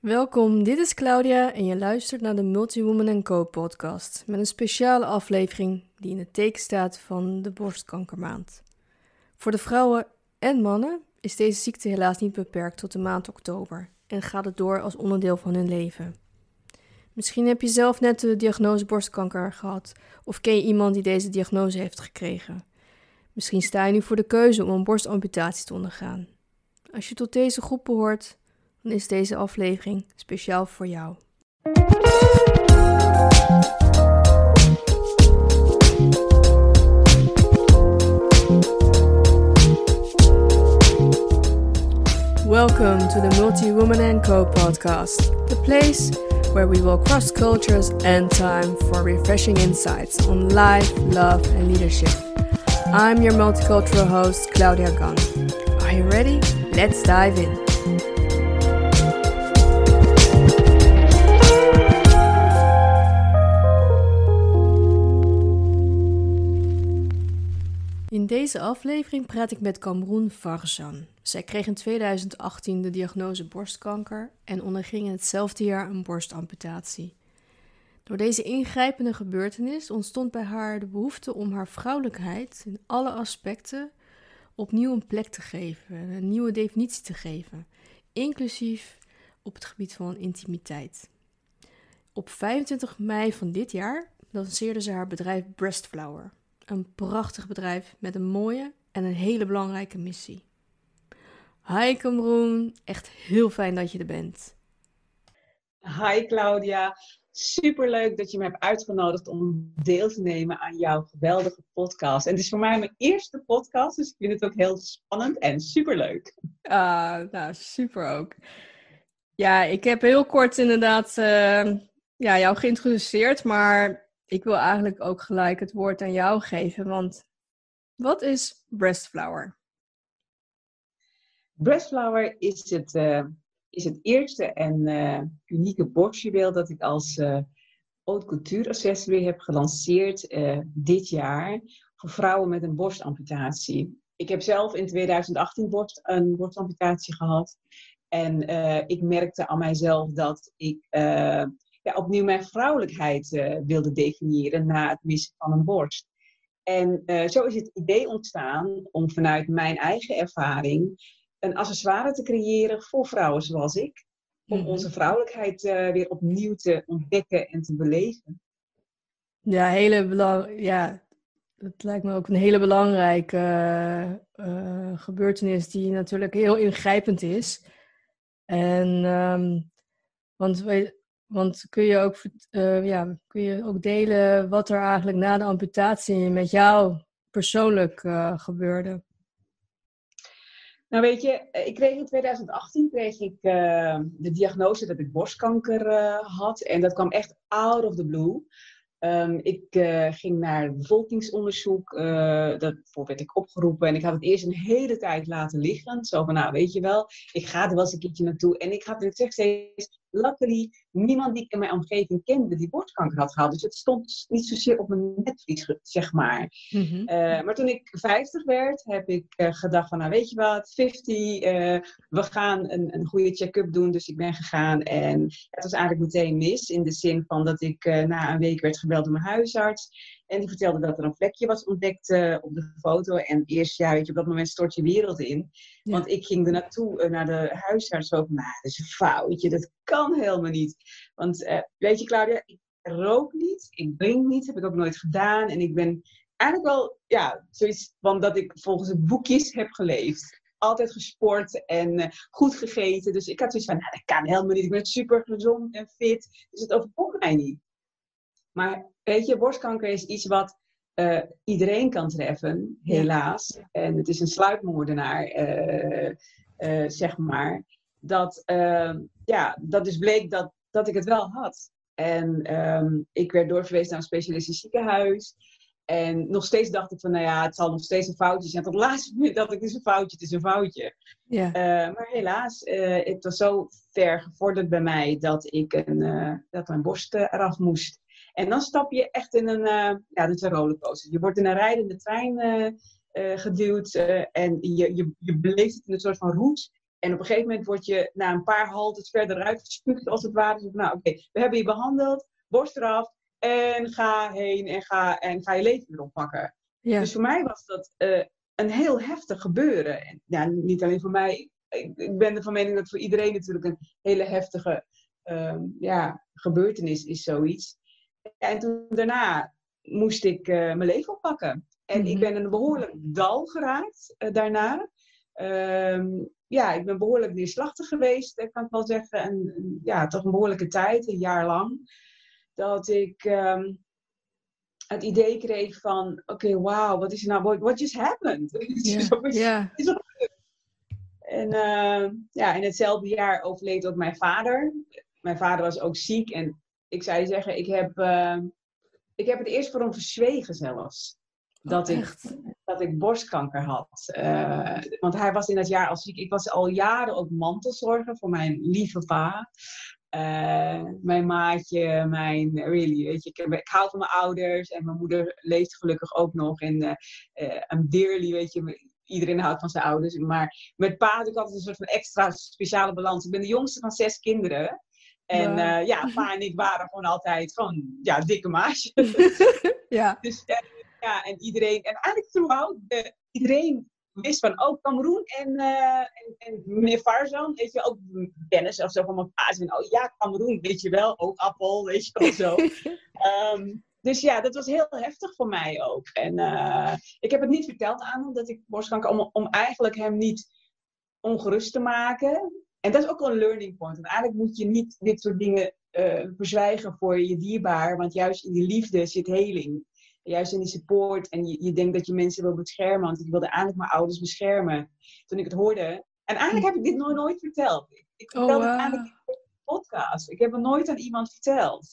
Welkom, dit is Claudia en je luistert naar de Multi-Woman & Co podcast met een speciale aflevering die in het teken staat van de borstkankermaand. Voor de vrouwen en mannen is deze ziekte helaas niet beperkt tot de maand oktober en gaat het door als onderdeel van hun leven. Misschien heb je zelf net de diagnose borstkanker gehad of ken je iemand die deze diagnose heeft gekregen. Misschien sta je nu voor de keuze om een borstamputatie te ondergaan. Als je tot deze groep behoort, dan is deze aflevering speciaal voor jou. Welcome to the Multi-Woman & Co podcast, the place where we will cross cultures and time for refreshing insights on life, love and leadership. I'm your multicultural host, Claudia Gun. Are you ready? Let's dive in. In deze aflevering praat ik met Kamran Farzan. Zij kreeg in 2018 de diagnose borstkanker en onderging in hetzelfde jaar een borstamputatie. Door deze ingrijpende gebeurtenis ontstond bij haar de behoefte om haar vrouwelijkheid in alle aspecten opnieuw een plek te geven, een nieuwe definitie te geven, inclusief op het gebied van intimiteit. Op 25 mei van dit jaar lanceerde ze haar bedrijf Breastflower. Een prachtig bedrijf met een mooie en een hele belangrijke missie. Hi Kamran, echt heel fijn dat je er bent. Hi Claudia, superleuk dat je me hebt uitgenodigd om deel te nemen aan jouw geweldige podcast. En het is voor mij mijn eerste podcast, dus ik vind het ook heel spannend en superleuk. Nou, super ook. Ja, ik heb heel kort inderdaad jou geïntroduceerd, maar ik wil eigenlijk ook gelijk het woord aan jou geven, want wat is Breastflower? Breastflower is het eerste en unieke borstjuweel dat ik als haute couture accessory heb gelanceerd dit jaar voor vrouwen met een borstamputatie. Ik heb zelf in 2018 een borstamputatie gehad en ik merkte aan mijzelf dat ik opnieuw mijn vrouwelijkheid wilde definiëren na het missen van een borst. En zo is het idee ontstaan om vanuit mijn eigen ervaring een accessoire te creëren voor vrouwen zoals ik. Om onze vrouwelijkheid weer opnieuw te ontdekken en te beleven. Ja, dat lijkt me ook een hele belangrijke gebeurtenis die natuurlijk heel ingrijpend is. En want kun je ook delen wat er eigenlijk na de amputatie met jou persoonlijk gebeurde? Nou weet je, ik kreeg in 2018 de diagnose dat ik borstkanker had. En dat kwam echt out of the blue. Ik ging naar bevolkingsonderzoek. Daarvoor werd ik opgeroepen. En ik had het eerst een hele tijd laten liggen. Zo van, nou weet je wel, ik ga er wel eens een keertje naartoe. En ik had steeds, luckily, niemand die ik in mijn omgeving kende die borstkanker had gehad. Dus het stond niet zozeer op mijn netvlies, zeg maar. Mm-hmm. Maar toen ik 50 werd, heb ik gedacht van, nou weet je wat, 50. We gaan een goede check-up doen. Dus ik ben gegaan. En het was eigenlijk meteen mis. In de zin van dat ik na een week werd gebeld door mijn huisarts. En die vertelde dat er een vlekje was ontdekt op de foto. En eerst, op dat moment stort je wereld in. Ja. Want ik ging er naartoe, naar de huisarts. Over, nou, dat is een foutje. Dat kan helemaal niet. Want, weet je Claudia, ik rook niet. Ik drink niet. Heb ik ook nooit gedaan. En ik ben eigenlijk wel, zoiets van dat ik volgens het boekjes heb geleefd. Altijd gesport en goed gegeten. Dus ik had zoiets van, nou, dat kan helemaal niet. Ik ben super gezond en fit. Dus het overkomt mij niet. Maar weet je, borstkanker is iets wat iedereen kan treffen, helaas. En het is een sluipmoordenaar, zeg maar. Dat dus bleek dat ik het wel had. En ik werd doorverwezen naar een specialistisch ziekenhuis. En nog steeds dacht ik van, het zal nog steeds een foutje zijn. Tot laatst dacht ik, het is een foutje. Ja. Maar helaas, het was zo ver gevorderd bij mij dat ik dat mijn borst eraf moest. En dan stap je echt in een rollercoaster. Je wordt in een rijdende trein geduwd en je beleeft het in een soort van roes. En op een gegeven moment word je na een paar haltes verder eruit gespuugd als het ware. Dus, nou oké, we hebben je behandeld, borst eraf en ga heen en ga je leven weer oppakken. Ja. Dus voor mij was dat een heel heftig gebeuren. En, ja, niet alleen voor mij. Ik ben ervan mening dat voor iedereen natuurlijk een hele heftige gebeurtenis is zoiets. En toen daarna moest ik mijn leven oppakken. En ik ben in een behoorlijk dal geraakt daarna. Ik ben behoorlijk neerslachtig geweest, kan ik wel zeggen. En, ja, toch een behoorlijke tijd, een jaar lang. Dat ik het idee kreeg van, oké, wauw, wat is er nou? What just happened? Is en in hetzelfde jaar overleed ook mijn vader. Mijn vader was ook ziek. En ik zou je zeggen, ik heb het eerst voor hem verzwegen zelfs. Dat ik borstkanker had. Want hij was in dat jaar al ziek. Ik was al jaren ook mantelzorger voor mijn lieve pa. Mijn maatje, ik hou van mijn ouders. En mijn moeder leeft gelukkig ook nog. En I'm dearly, weet je. Iedereen houdt van zijn ouders. Maar met pa had ik altijd een soort van extra speciale balans. Ik ben de jongste van 6 kinderen. En pa en ik waren gewoon altijd dikke maatjes. Ja. Dus, en iedereen... En eigenlijk throughout, iedereen wist van... Oh, Kamran en meneer Farzan, weet je, ook kennis of zo van mijn pa. En, Kamran, weet je wel, ook appel, weet je wel, zo. Dus ja, dat was heel heftig voor mij ook. En ik heb het niet verteld aan hem, dat ik borstkanker... Om eigenlijk hem niet ongerust te maken. En dat is ook wel een learning point. En eigenlijk moet je niet dit soort dingen verzwijgen voor je dierbaar. Want juist in die liefde zit heling. Juist in die support. En je denkt dat je mensen wil beschermen. Want ik wilde eigenlijk mijn ouders beschermen. Toen ik het hoorde. En eigenlijk heb ik dit nooit verteld. Ik vertelde het eigenlijk in de podcast. Ik heb het nooit aan iemand verteld.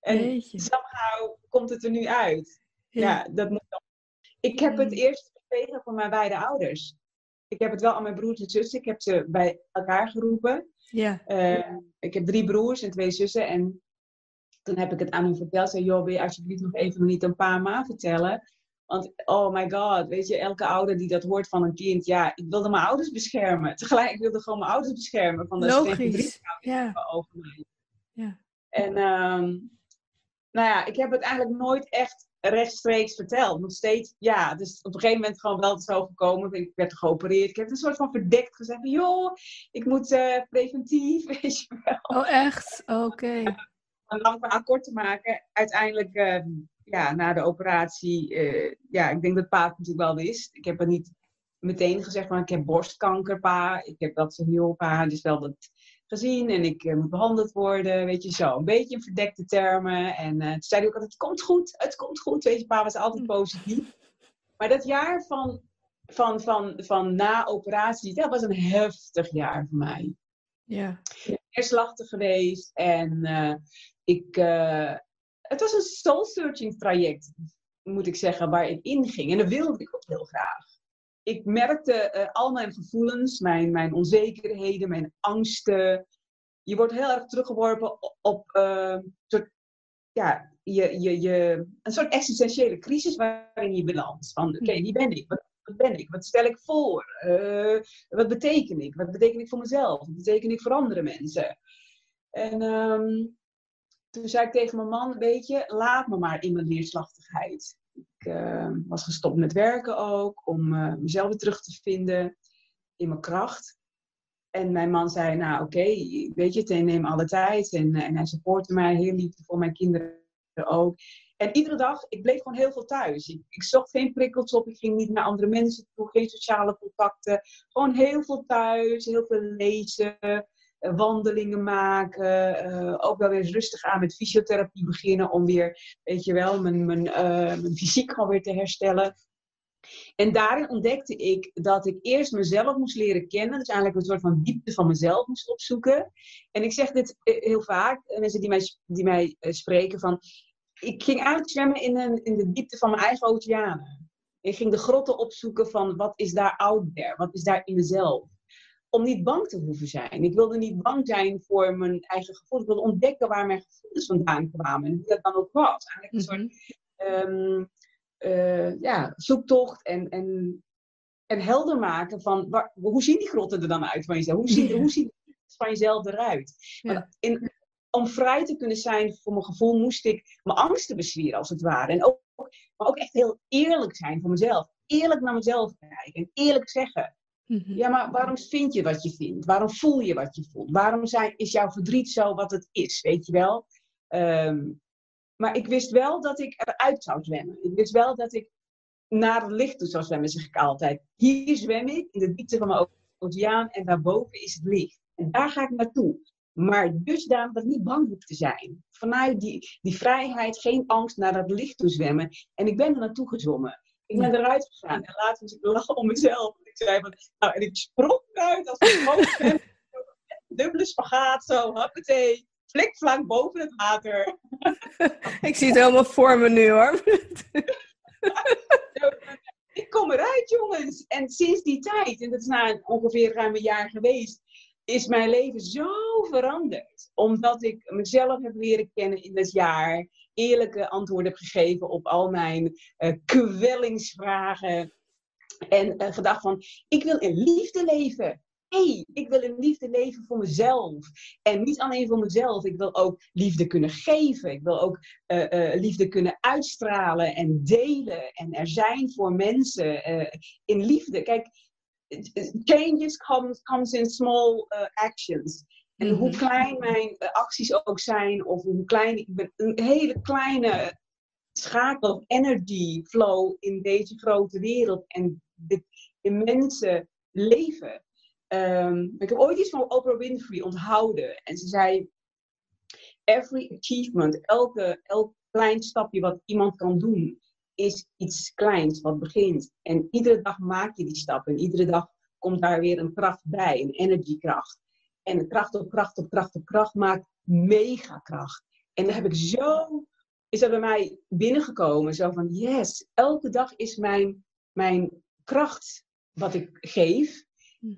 En somehow komt het er nu uit. Ja, dat moet dan. Ik heb het eerst gekregen van mijn beide ouders. Ik heb het wel aan mijn broers en zussen. Ik heb ze bij elkaar geroepen. Ja. Ik heb 3 broers en 2 zussen. En toen heb ik het aan hun verteld. Zei, joh, wil je alsjeblieft nog even niet aan pa en ma vertellen? Want, oh my god, weet je, elke ouder die dat hoort van een kind. Ja, ik wilde mijn ouders beschermen. Tegelijk, ik wilde gewoon mijn ouders beschermen. Van dat logisch. Over mij. Ja. En, ik heb het eigenlijk nooit echt rechtstreeks verteld. Nog steeds, dus op een gegeven moment gewoon wel zo gekomen. Ik werd geopereerd. Ik heb een soort van verdekt gezegd van, joh, ik moet preventief, weet je wel. Oh, echt? Oké. Om lang verhaal kort te maken. Uiteindelijk, na de operatie, ik denk dat pa het natuurlijk wel wist. Ik heb het niet meteen gezegd, maar ik heb borstkanker, pa. Ik heb dat senior, pa. Dus wel dat gezien en ik moet behandeld worden, weet je zo. Een beetje in verdekte termen. En toen zei hij ook altijd, het komt goed. Weet je, pa was altijd positief. Maar dat jaar van na operatie, dat was een heftig jaar voor mij. Ja. Neerslachtig geweest en het was een soul-searching traject, moet ik zeggen, waar ik inging. En dat wilde ik ook heel graag. Ik merkte al mijn gevoelens, mijn onzekerheden, mijn angsten. Je wordt heel erg teruggeworpen op een soort existentiële crisis waarin je belandt. Van, oké, wie ben ik? Wat ben ik? Wat stel ik voor? Wat betekent ik? Wat betekent ik voor mezelf? Wat betekent ik voor andere mensen? En toen zei ik tegen mijn man, weet je, laat me maar in mijn neerslachtigheid. Ik was gestopt met werken ook, om mezelf weer terug te vinden in mijn kracht. En mijn man zei, nou oké, weet je, neem alle tijd. En hij supportte mij, heel liefdevol, mijn kinderen ook. En iedere dag, ik bleef gewoon heel veel thuis. Ik zocht geen prikkels op, ik ging niet naar andere mensen toe, geen sociale contacten. Gewoon heel veel thuis, heel veel lezen, wandelingen maken. Ook wel weer rustig aan met fysiotherapie beginnen. Om weer, weet je wel, mijn fysiek gewoon weer te herstellen. En daarin ontdekte ik dat ik eerst mezelf moest leren kennen. Dus eigenlijk een soort van diepte van mezelf moest opzoeken. En ik zeg dit heel vaak. Mensen die mij spreken van... Ik ging eigenlijk zwemmen in de diepte van mijn eigen oceanen. Ik ging de grotten opzoeken van wat is daar out there? Wat is daar in mezelf? Om niet bang te hoeven zijn. Ik wilde niet bang zijn voor mijn eigen gevoel. Ik wilde ontdekken waar mijn gevoelens vandaan kwamen. En hoe dat dan ook was. Eigenlijk een soort zoektocht. En En helder maken van, hoe zien die grotten er dan uit van jezelf? Hoe ziet het van jezelf eruit? Ja. Want om vrij te kunnen zijn, voor mijn gevoel, moest ik mijn angsten bezwieren als het ware. En maar ook echt heel eerlijk zijn voor mezelf. Eerlijk naar mezelf kijken en eerlijk zeggen. Mm-hmm. Ja, maar waarom vind je wat je vindt? Waarom voel je wat je voelt? Waarom is jouw verdriet zo wat het is, weet je wel? Maar ik wist wel dat ik eruit zou zwemmen. Ik wist wel dat ik naar het licht toe zou zwemmen, zeg ik altijd. Hier zwem ik, in de diepte van mijn oceaan, en daarboven is het licht. En daar ga ik naartoe. Maar dusdanig dat ik niet bang hoef te zijn. Vanuit die vrijheid, geen angst, naar dat licht toe zwemmen. En ik ben er naartoe gezwommen. Ik ben eruit gegaan en later moest ik lachen om mezelf. Ik zei van, nou, en ik sprong eruit als ik boven ben. Dubbele spagaat, zo, happetee. Flikvlak boven het water. Ik zie het helemaal voor me nu, hoor. Ik kom eruit, jongens. En sinds die tijd, en dat is na ongeveer ruim een jaar geweest, is mijn leven zo veranderd. Omdat ik mezelf heb leren kennen in dat jaar. Eerlijke antwoorden heb gegeven op al mijn kwellingsvragen. En gedacht van, ik wil in liefde leven. Ik wil in liefde leven voor mezelf. En niet alleen voor mezelf. Ik wil ook liefde kunnen geven. Ik wil ook liefde kunnen uitstralen en delen. En er zijn voor mensen in liefde. Kijk, changes comes in small actions. En hoe klein mijn acties ook zijn, of hoe klein ik ben, een hele kleine schakel, energy flow in deze grote wereld en dit immense leven. Ik heb ooit iets van Oprah Winfrey onthouden. En ze zei, every achievement, elk klein stapje wat iemand kan doen, is iets kleins wat begint. En iedere dag maak je die stap. En iedere dag komt daar weer een kracht bij, een energiekracht. En kracht op kracht op kracht op kracht maakt megakracht. En daar heb ik zo... Is dat bij mij binnengekomen. Zo van, yes, elke dag is mijn kracht wat ik geef.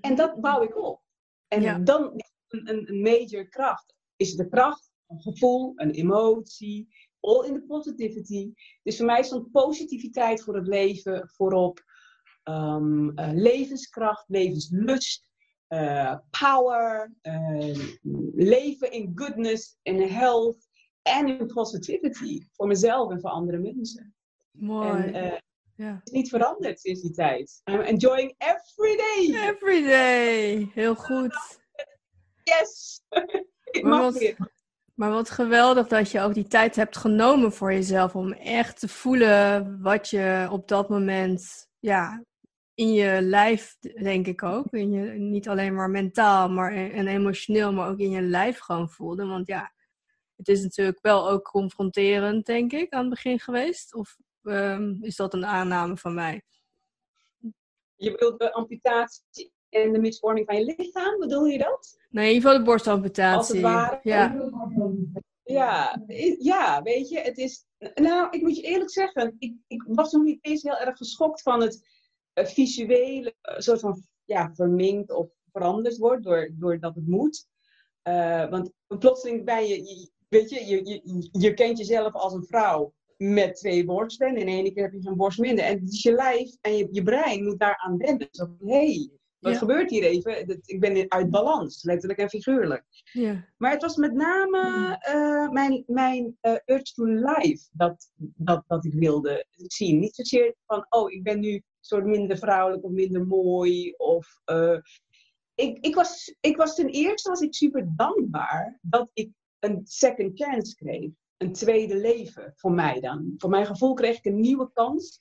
En dat bouw ik op. En dan is een major kracht. Is het een kracht, een gevoel, een emotie. All in the positivity. Dus voor mij stond positiviteit voor het leven voorop. Levenskracht, levenslust. Power, leven in goodness, in health en in positivity. Voor mezelf en voor andere mensen. Mooi. Het is niet veranderd sinds die tijd. I'm enjoying every day. Every day. Heel goed. Yes. Ik mag weer. Maar wat geweldig dat je ook die tijd hebt genomen voor jezelf. Om echt te voelen wat je op dat moment... Ja, in je lijf, denk ik ook. Niet alleen maar mentaal en emotioneel, maar ook in je lijf gewoon voelde. Want ja, het is natuurlijk wel ook confronterend, denk ik, aan het begin geweest. Of is dat een aanname van mij? Je bedoelt de amputatie en de misvorming van je lichaam, bedoel je dat? Nee, in ieder geval de borstamputatie. Als het ware. Ja, weet je, het is... Nou, ik moet je eerlijk zeggen, ik was nog niet eens heel erg geschokt van het... visueel soort van verminkt of veranderd wordt doordat het moet. Want plotseling ben je kent jezelf als een vrouw met twee borsten en in één keer heb je een borst minder. En dus je lijf en je brein moet daaraan wennen. Zo van, wat gebeurt hier even? Ik ben uit balans, letterlijk en figuurlijk. Ja. Maar het was met name mijn urge to life dat ik wilde zien. Niet zozeer van, ik ben nu soort minder vrouwelijk of minder mooi. Of, ik was ten eerste was ik super dankbaar dat ik een second chance kreeg. Een tweede leven voor mij dan. Voor mijn gevoel kreeg ik een nieuwe kans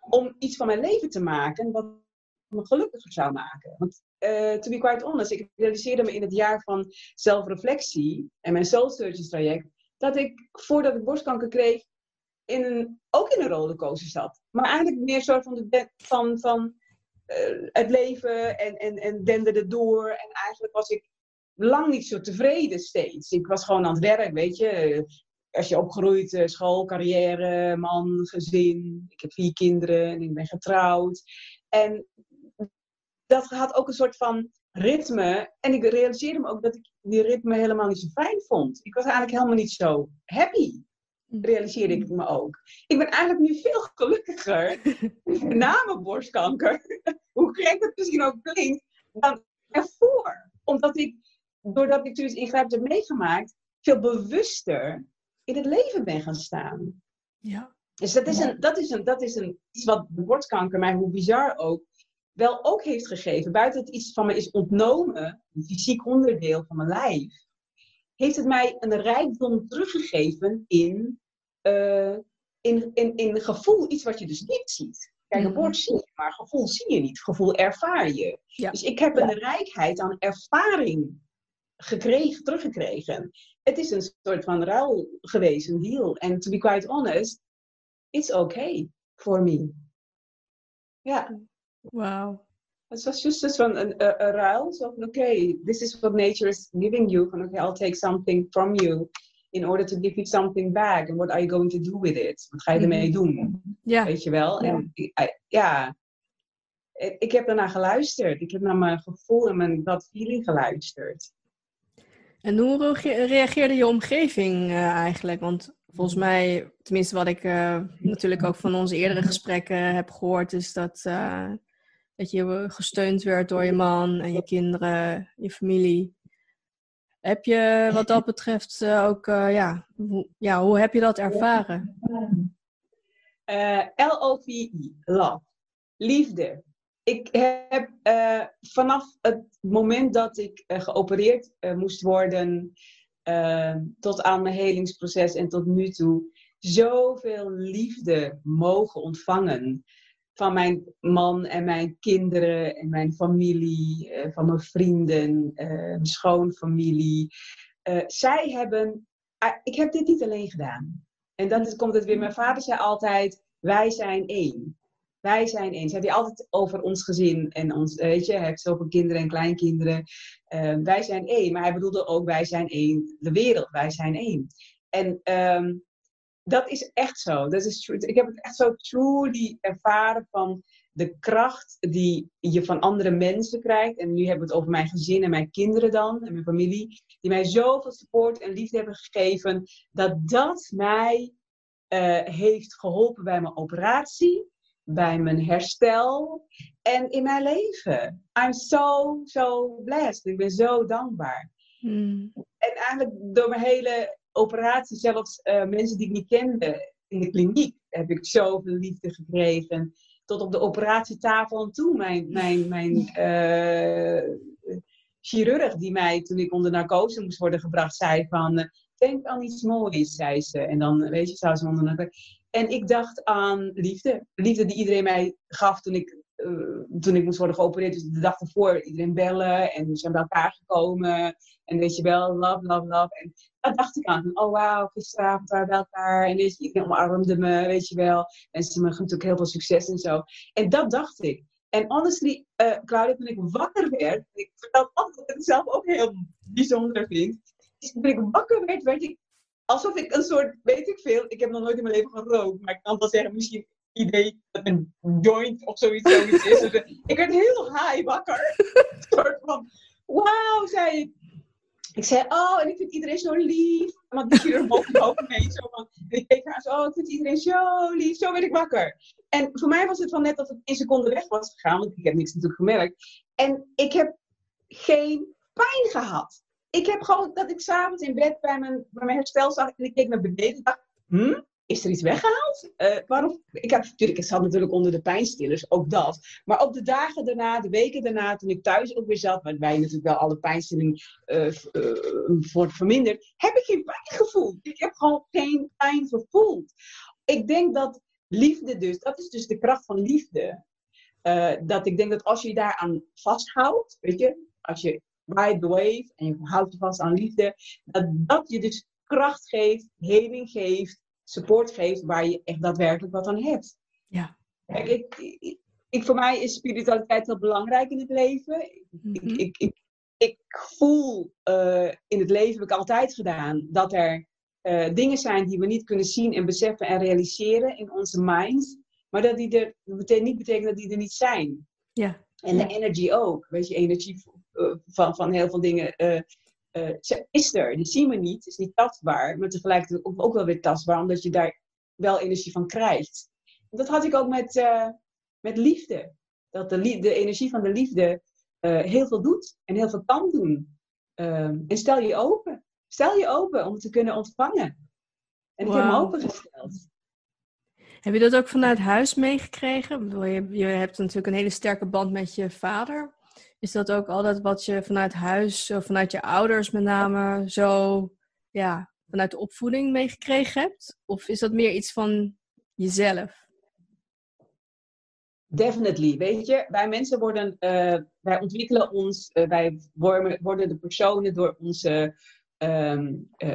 om iets van mijn leven te maken wat me gelukkiger zou maken. Want to be quite honest, ik realiseerde me in het jaar van zelfreflectie en mijn soul searches traject, dat ik voordat ik borstkanker kreeg, ook in een rollercoaster zat. Maar eigenlijk meer soort van, het leven en denderde door. En eigenlijk was ik lang niet zo tevreden steeds. Ik was gewoon aan het werk, weet je. Als je opgroeit, school, carrière, man, gezin. Ik heb 4 kinderen en ik ben getrouwd. En dat had ook een soort van ritme. En ik realiseerde me ook dat ik die ritme helemaal niet zo fijn vond. Ik was eigenlijk helemaal niet zo happy. realiseerde ik me ook. Ik ben eigenlijk nu veel gelukkiger, met name borstkanker, hoe gek het misschien ook klinkt, dan ervoor. Omdat ik, doordat ik dus ingrijp heb meegemaakt, veel bewuster in het leven ben gaan staan. Ja. Dus dat is iets wat de borstkanker mij, hoe bizar ook, wel ook heeft gegeven. Buiten het iets van me is ontnomen, een fysiek onderdeel van mijn lijf, heeft het mij een rijkdom teruggegeven in gevoel. Iets wat je dus niet ziet. Kijk, een borst zie je, maar gevoel zie je niet. Gevoel ervaar je. Ja. Dus ik heb een rijkheid aan ervaring teruggekregen. Het is een soort van ruil geweest, een deal. En to be quite honest, it's okay for me. Ja. Wauw. Het was juist van een ruil. So, okay, this is what nature is giving you. Okay, I'll take something from you in order to give you something back. And what are you going to do with it? Wat ga je ermee doen? Yeah. Weet je wel? Ja. Yeah. Ik heb daarna geluisterd. Ik heb naar mijn gevoel en mijn gut feeling geluisterd. En hoe reageerde je omgeving eigenlijk? Want volgens mij, tenminste wat ik natuurlijk ook van onze eerdere gesprekken heb gehoord, is dat je gesteund werd door je man en je kinderen, je familie. Heb je wat dat betreft ook, hoe heb je dat ervaren? L-O-V-I, love, liefde. Ik heb vanaf het moment dat ik geopereerd moest worden, tot aan mijn helingsproces en tot nu toe, zoveel liefde mogen ontvangen. Van mijn man en mijn kinderen en mijn familie, van mijn vrienden, mijn schoonfamilie. Ik heb dit niet alleen gedaan. En dan komt het weer, mijn vader zei altijd, wij zijn één. Wij zijn één. Ze hebben altijd over ons gezin en ons, weet je, heeft zoveel kinderen en kleinkinderen. Wij zijn één. Maar hij bedoelde ook, wij zijn één. De wereld, wij zijn één. En dat is echt zo. Dat is true. Ik heb het echt zo truly ervaren van de kracht die je van andere mensen krijgt. En nu hebben we het over mijn gezin en mijn kinderen dan. En mijn familie. Die mij zoveel support en liefde hebben gegeven. Dat mij heeft geholpen bij mijn operatie. Bij mijn herstel en in mijn leven. I'm so blessed. Ik ben zo dankbaar. En eigenlijk door mijn hele operatie, zelfs mensen die ik niet kende in de kliniek, heb ik zoveel liefde gekregen. Tot op de operatietafel en toe. Mijn chirurg die mij, toen ik onder narcose moest worden gebracht, zei van, denk aan iets moois, zei ze. En dan, weet je, zou ze onder narcose. En ik dacht aan liefde. Liefde die iedereen mij gaf toen ik moest worden geopereerd. Dus de dag ervoor iedereen bellen. En we zijn bij elkaar gekomen. En weet je wel, love, love, love. En daar dacht ik aan. Oh wauw, gisteravond waren we bij elkaar. En weet je, iedereen omarmde me, weet je wel. En ze me gaf natuurlijk heel veel succes en zo. En dat dacht ik. En honestly, Claudia, toen ik wakker werd. Ik vertel altijd dat ik het zelf ook heel bijzonder vind. Dus toen ik wakker werd, werd ik. Alsof ik een soort, weet ik veel, ik heb nog nooit in mijn leven gerookt. Maar ik kan wel zeggen, misschien het idee dat een joint of zoiets is. Dus ik werd heel high wakker. Een soort van, wauw, zei ik. Ik zei, oh, en ik vind iedereen zo lief. Want die chirurg mocht boven mee. Zo van, en ik keek haar zo, oh, ik vind iedereen zo lief. Zo werd ik wakker. En voor mij was het van net dat het in seconden weg was gegaan. Want ik heb niks natuurlijk gemerkt. En ik heb geen pijn gehad. Ik heb gewoon dat ik s'avonds in bed bij mijn herstel zag en ik keek naar beneden en dacht, is er iets weggehaald? Waarom? Ik zat natuurlijk onder de pijnstillers, ook dat. Maar op de dagen daarna, de weken daarna, toen ik thuis ook weer zat, waarbij natuurlijk wel alle pijnstilling wordt verminderd, heb ik geen pijn gevoeld. Ik heb gewoon geen pijn gevoeld. Ik denk dat liefde dus, dat is dus de kracht van liefde. Dat ik denk dat als je daaraan vasthoudt, weet je, als je ride the wave, en je houdt je vast aan liefde, dat je dus kracht geeft, heling geeft, support geeft, waar je echt daadwerkelijk wat aan hebt. Ja. Kijk, voor mij is spiritualiteit heel belangrijk in het leven. Mm-hmm. Ik voel in het leven, heb ik altijd gedaan, dat er dingen zijn die we niet kunnen zien en beseffen en realiseren in onze minds, maar dat die er niet betekent dat die er niet zijn. Ja. En de energy ook, weet je, energie van heel veel dingen ze is er. Die zien we niet. Is niet tastbaar. Maar tegelijkertijd ook wel weer tastbaar. Omdat je daar wel energie van krijgt. Dat had ik ook met liefde. Dat de energie van de liefde heel veel doet. En heel veel kan doen. En stel je open. Stel je open om te kunnen ontvangen. En ik heb me opengesteld. Heb je dat ook vanuit huis meegekregen? Je hebt natuurlijk een hele sterke band met je vader. Is dat ook altijd wat je vanuit huis, of vanuit je ouders met name, zo ja, vanuit de opvoeding meegekregen hebt? Of is dat meer iets van jezelf? Definitely. Weet je, wij mensen wij ontwikkelen ons, wij worden de personen door onze...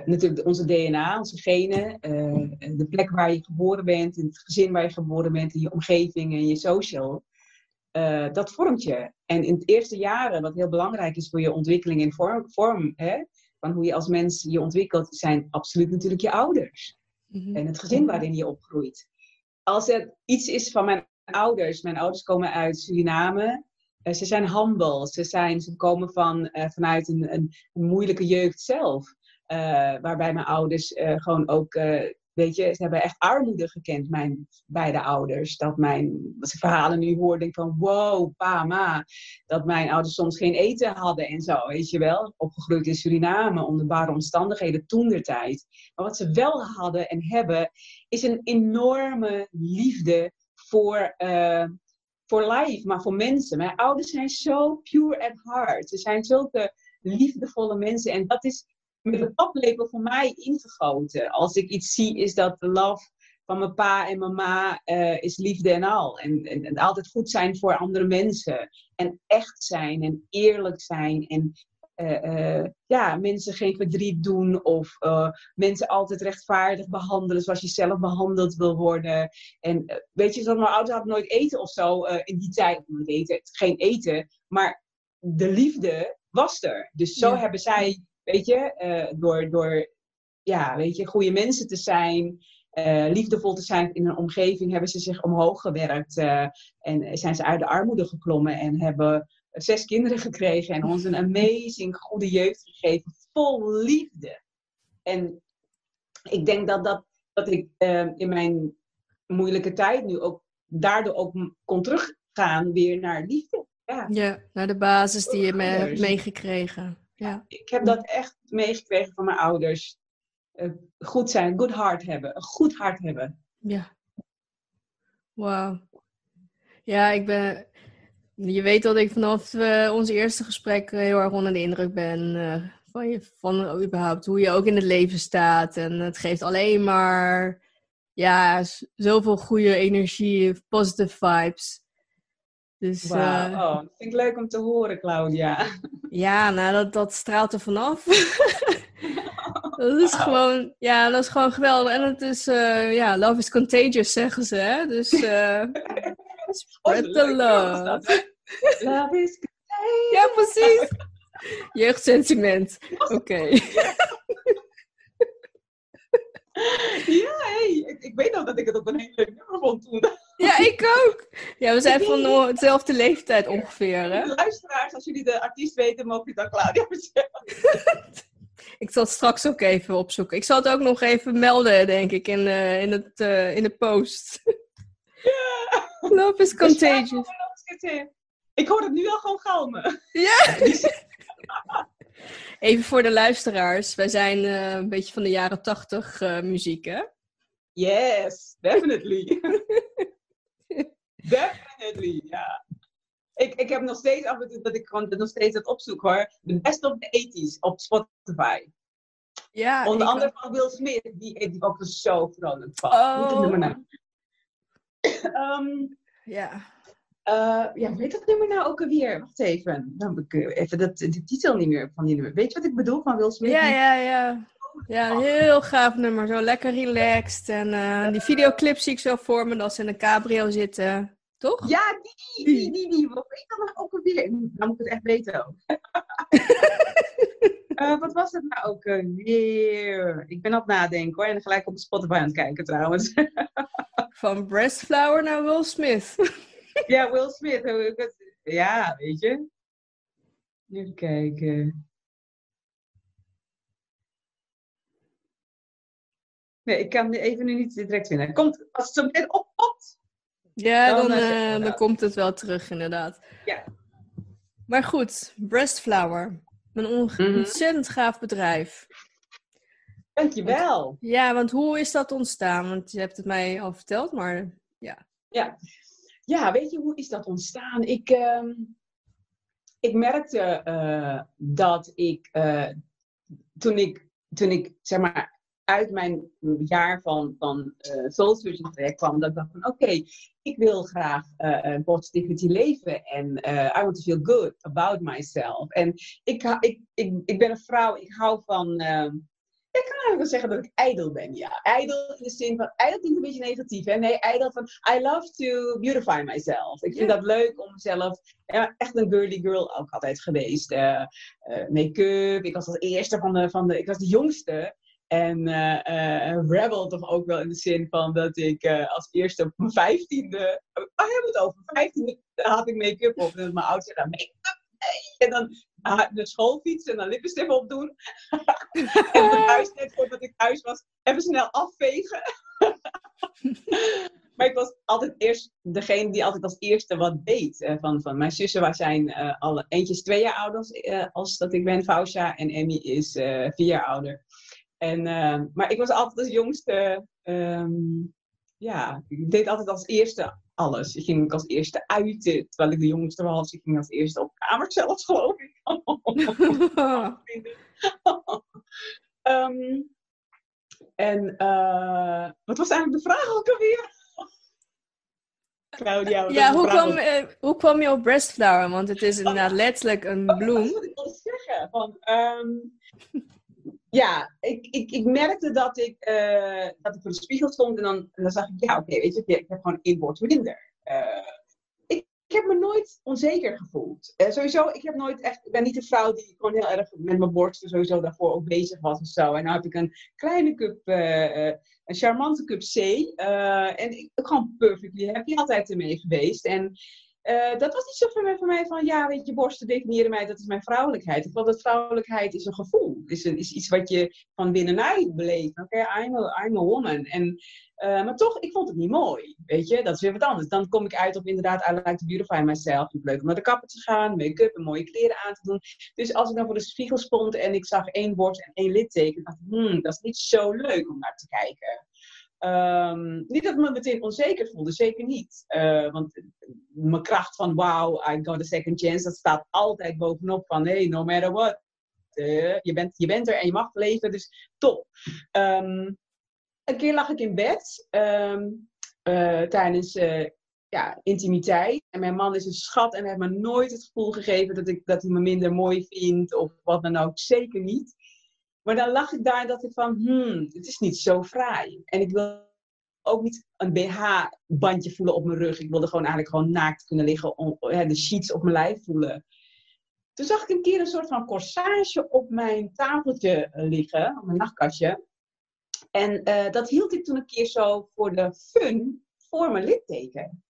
natuurlijk onze DNA, onze genen, de plek waar je geboren bent, het gezin waar je geboren bent, en je omgeving en je social, dat vormt je. En in de eerste jaren, wat heel belangrijk is voor je ontwikkeling en vorm hè, van hoe je als mens je ontwikkelt, zijn absoluut natuurlijk je ouders. Mm-hmm. En het gezin waarin je opgroeit. Als er iets is van mijn ouders komen uit Suriname. Ze zijn humble, ze komen vanuit een moeilijke jeugd zelf. Waarbij mijn ouders gewoon ook, weet je, ze hebben echt armoede gekend, mijn beide ouders. Als ik verhalen nu hoor, denk ik van wow, pa, ma. Dat mijn ouders soms geen eten hadden en zo, weet je wel. Opgegroeid in Suriname, onder bare omstandigheden toentertijd. Maar wat ze wel hadden en hebben, is een enorme liefde voor life, maar voor mensen. Mijn ouders zijn zo pure at heart. Ze zijn zulke liefdevolle mensen. En dat is met een paplepel voor mij ingegoten. Als ik iets zie, is dat de love van mijn pa en mama is liefde en al. En altijd goed zijn voor andere mensen. En echt zijn en eerlijk zijn. En mensen geen verdriet doen. Of mensen altijd rechtvaardig behandelen zoals je zelf behandeld wil worden. En weet je, zoals mijn ouders hadden nooit eten of zo. In die tijd geen eten. Maar de liefde was er. Dus zo hebben zij, weet je, door weet je, goede mensen te zijn. Liefdevol te zijn in een omgeving. Hebben ze zich omhoog gewerkt. En zijn ze uit de armoede geklommen. En hebben 6 kinderen gekregen en ons een amazing goede jeugd gegeven, vol liefde. En ik denk dat ik in mijn moeilijke tijd nu ook daardoor ook kon teruggaan weer naar liefde. Ja, naar de basis die je hebt meegekregen. Ja. Ik heb dat echt meegekregen van mijn ouders. Goed zijn, een goed hart hebben. Ja. Wauw. Ja, je weet dat ik vanaf ons eerste gesprek heel erg onder de indruk ben van überhaupt hoe je ook in het leven staat. En het geeft alleen maar zoveel goede energie, positive vibes. Dus, wow. Dat vind ik leuk om te horen, Claudia. Ja, nou dat straalt er vanaf. Dat is gewoon geweldig. En het is, love is contagious, zeggen ze, hè? Dus... spread the love. Love is contagious. Ja, precies. Jeugdsentiment. Oké. Ja, hey, ik weet nog dat ik het op een heel leuk nummer vond toen. Ja, ik ook. Ja, we zijn van dezelfde leeftijd ongeveer, hè? De luisteraars, als jullie de artiest weten, mogen jullie dan Claudia vertellen. Ik zal het straks ook even opzoeken. Ik zal het ook nog even melden, denk ik, in de post. Ja. Love is contagious. Ik hoor het nu al gewoon galmen. Ja! Even voor de luisteraars. Wij zijn een beetje van de jaren 80 muziek, hè? Yes, definitely. Definitely, ja. Ik heb nog steeds af en toe dat ik gewoon nog steeds dat opzoek, hoor. The best of the 80s op Spotify. Ja. Onder andere van Will Smith, die ook zo vrolijk van. Moet ik nummer hoe heet dat nummer nou ook alweer? Wacht even. Dan heb ik even de titel niet meer van die nummer. Weet je wat ik bedoel van Will Smith? Ja. Ja, heel gaaf nummer. Zo lekker relaxed. En die videoclip zie ik zo voor me. Dat ze in een cabrio zitten. Toch? Ja, die. Wat weet ik dan ook alweer? Dan moet ik het echt weten ook. Wat was het nou ook weer? Ik ben aan het nadenken, hoor. En gelijk op de Spotify aan het kijken trouwens. Van Breastflower naar Will Smith. Ja, Will Smith. Ja, weet je. Even kijken. Nee, ik kan even nu niet direct vinden. Komt, als het zo meteen opkomt... Ja, dan komt het wel terug, inderdaad. Ja. Maar goed, Breastflower. Een ontzettend gaaf bedrijf. Dankjewel. Want hoe is dat ontstaan? Want je hebt het mij al verteld, maar ja. Ja, weet je, hoe is dat ontstaan? Ik merkte dat ik, toen ik zeg maar... uit mijn jaar van soul searching traject kwam, dat ik dacht van oké, ik wil graag body dignity leven en I want to feel good about myself. En ik ben een vrouw, ik hou van, ik kan eigenlijk wel zeggen dat ik ijdel ben, ja. Ijdel in de zin van, ijdel klinkt een beetje negatief, hè? Nee, ijdel van I love to beautify myself. Ik vind dat leuk om mezelf, echt een girly girl ook altijd geweest. Make-up, ik was als eerste ik was de jongste. En rebel toch ook wel in de zin van dat ik als eerste op mijn 15e... Waar hebben we het over? 15e had ik make-up op. En mijn ouders zeiden, make-up? Nee. En dan de schoolfiets en dan lippenstift opdoen. En mijn huis, net voordat ik thuis was, even snel afvegen. Maar ik was altijd eerst degene die altijd als eerste wat deed. Van mijn zussen zijn eentje is 2 jaar ouder als dat ik ben, Fausha. En Emmy is 4 jaar ouder. En, maar ik was altijd als jongste, ik deed altijd als eerste alles. Ik ging als eerste uiten, terwijl ik de jongste was. Ik ging als eerste op kamer zelfs, geloof ik. Wat was eigenlijk de vraag ook alweer? Claudia, ja, hoe kwam je op Breastflower? Want het is inderdaad letterlijk een bloem. Dat moet ik wel zeggen. Ja, ik merkte dat ik voor de spiegel stond en dan zag ik, weet je, ik heb gewoon één woord minder. Ik heb me nooit onzeker gevoeld. Sowieso, ik ben niet de vrouw die gewoon heel erg met mijn borsten sowieso daarvoor ook bezig was of zo. En nou heb ik een kleine cup, een charmante cup C. En ik gewoon perfectly happy altijd ermee geweest. En dat was niet zo voor mij van, weet je, borsten definiëren mij, dat is mijn vrouwelijkheid. Want dat vrouwelijkheid is een gevoel. Is iets wat je van binnenuit beleeft. Oké, I'm a woman. En, maar toch, ik vond het niet mooi. Weet je, dat is weer wat anders. Dan kom ik uit op inderdaad, I like to beautify myself. Het leuk om naar de kapper te gaan, make-up en mooie kleren aan te doen. Dus als ik dan voor de spiegel stond en ik zag één borst en één litteken, dacht ik, dat is niet zo leuk om naar te kijken. Niet dat ik me meteen onzeker voelde, zeker niet. Want mijn kracht van wow, I got a second chance, dat staat altijd bovenop van hey, no matter what. Je bent er en je mag leven, dus top. Een keer lag ik in bed tijdens intimiteit. En mijn man is een schat en hij heeft me nooit het gevoel gegeven dat hij me minder mooi vindt of wat dan ook, zeker niet. Maar dan lag ik daar en dacht ik van, het is niet zo fraai. En ik wil ook niet een BH-bandje voelen op mijn rug. Ik wilde gewoon eigenlijk naakt kunnen liggen, de sheets op mijn lijf voelen. Toen zag ik een keer een soort van corsage op mijn tafeltje liggen, op mijn nachtkastje. En dat hield ik toen een keer zo voor de fun, voor mijn litteken.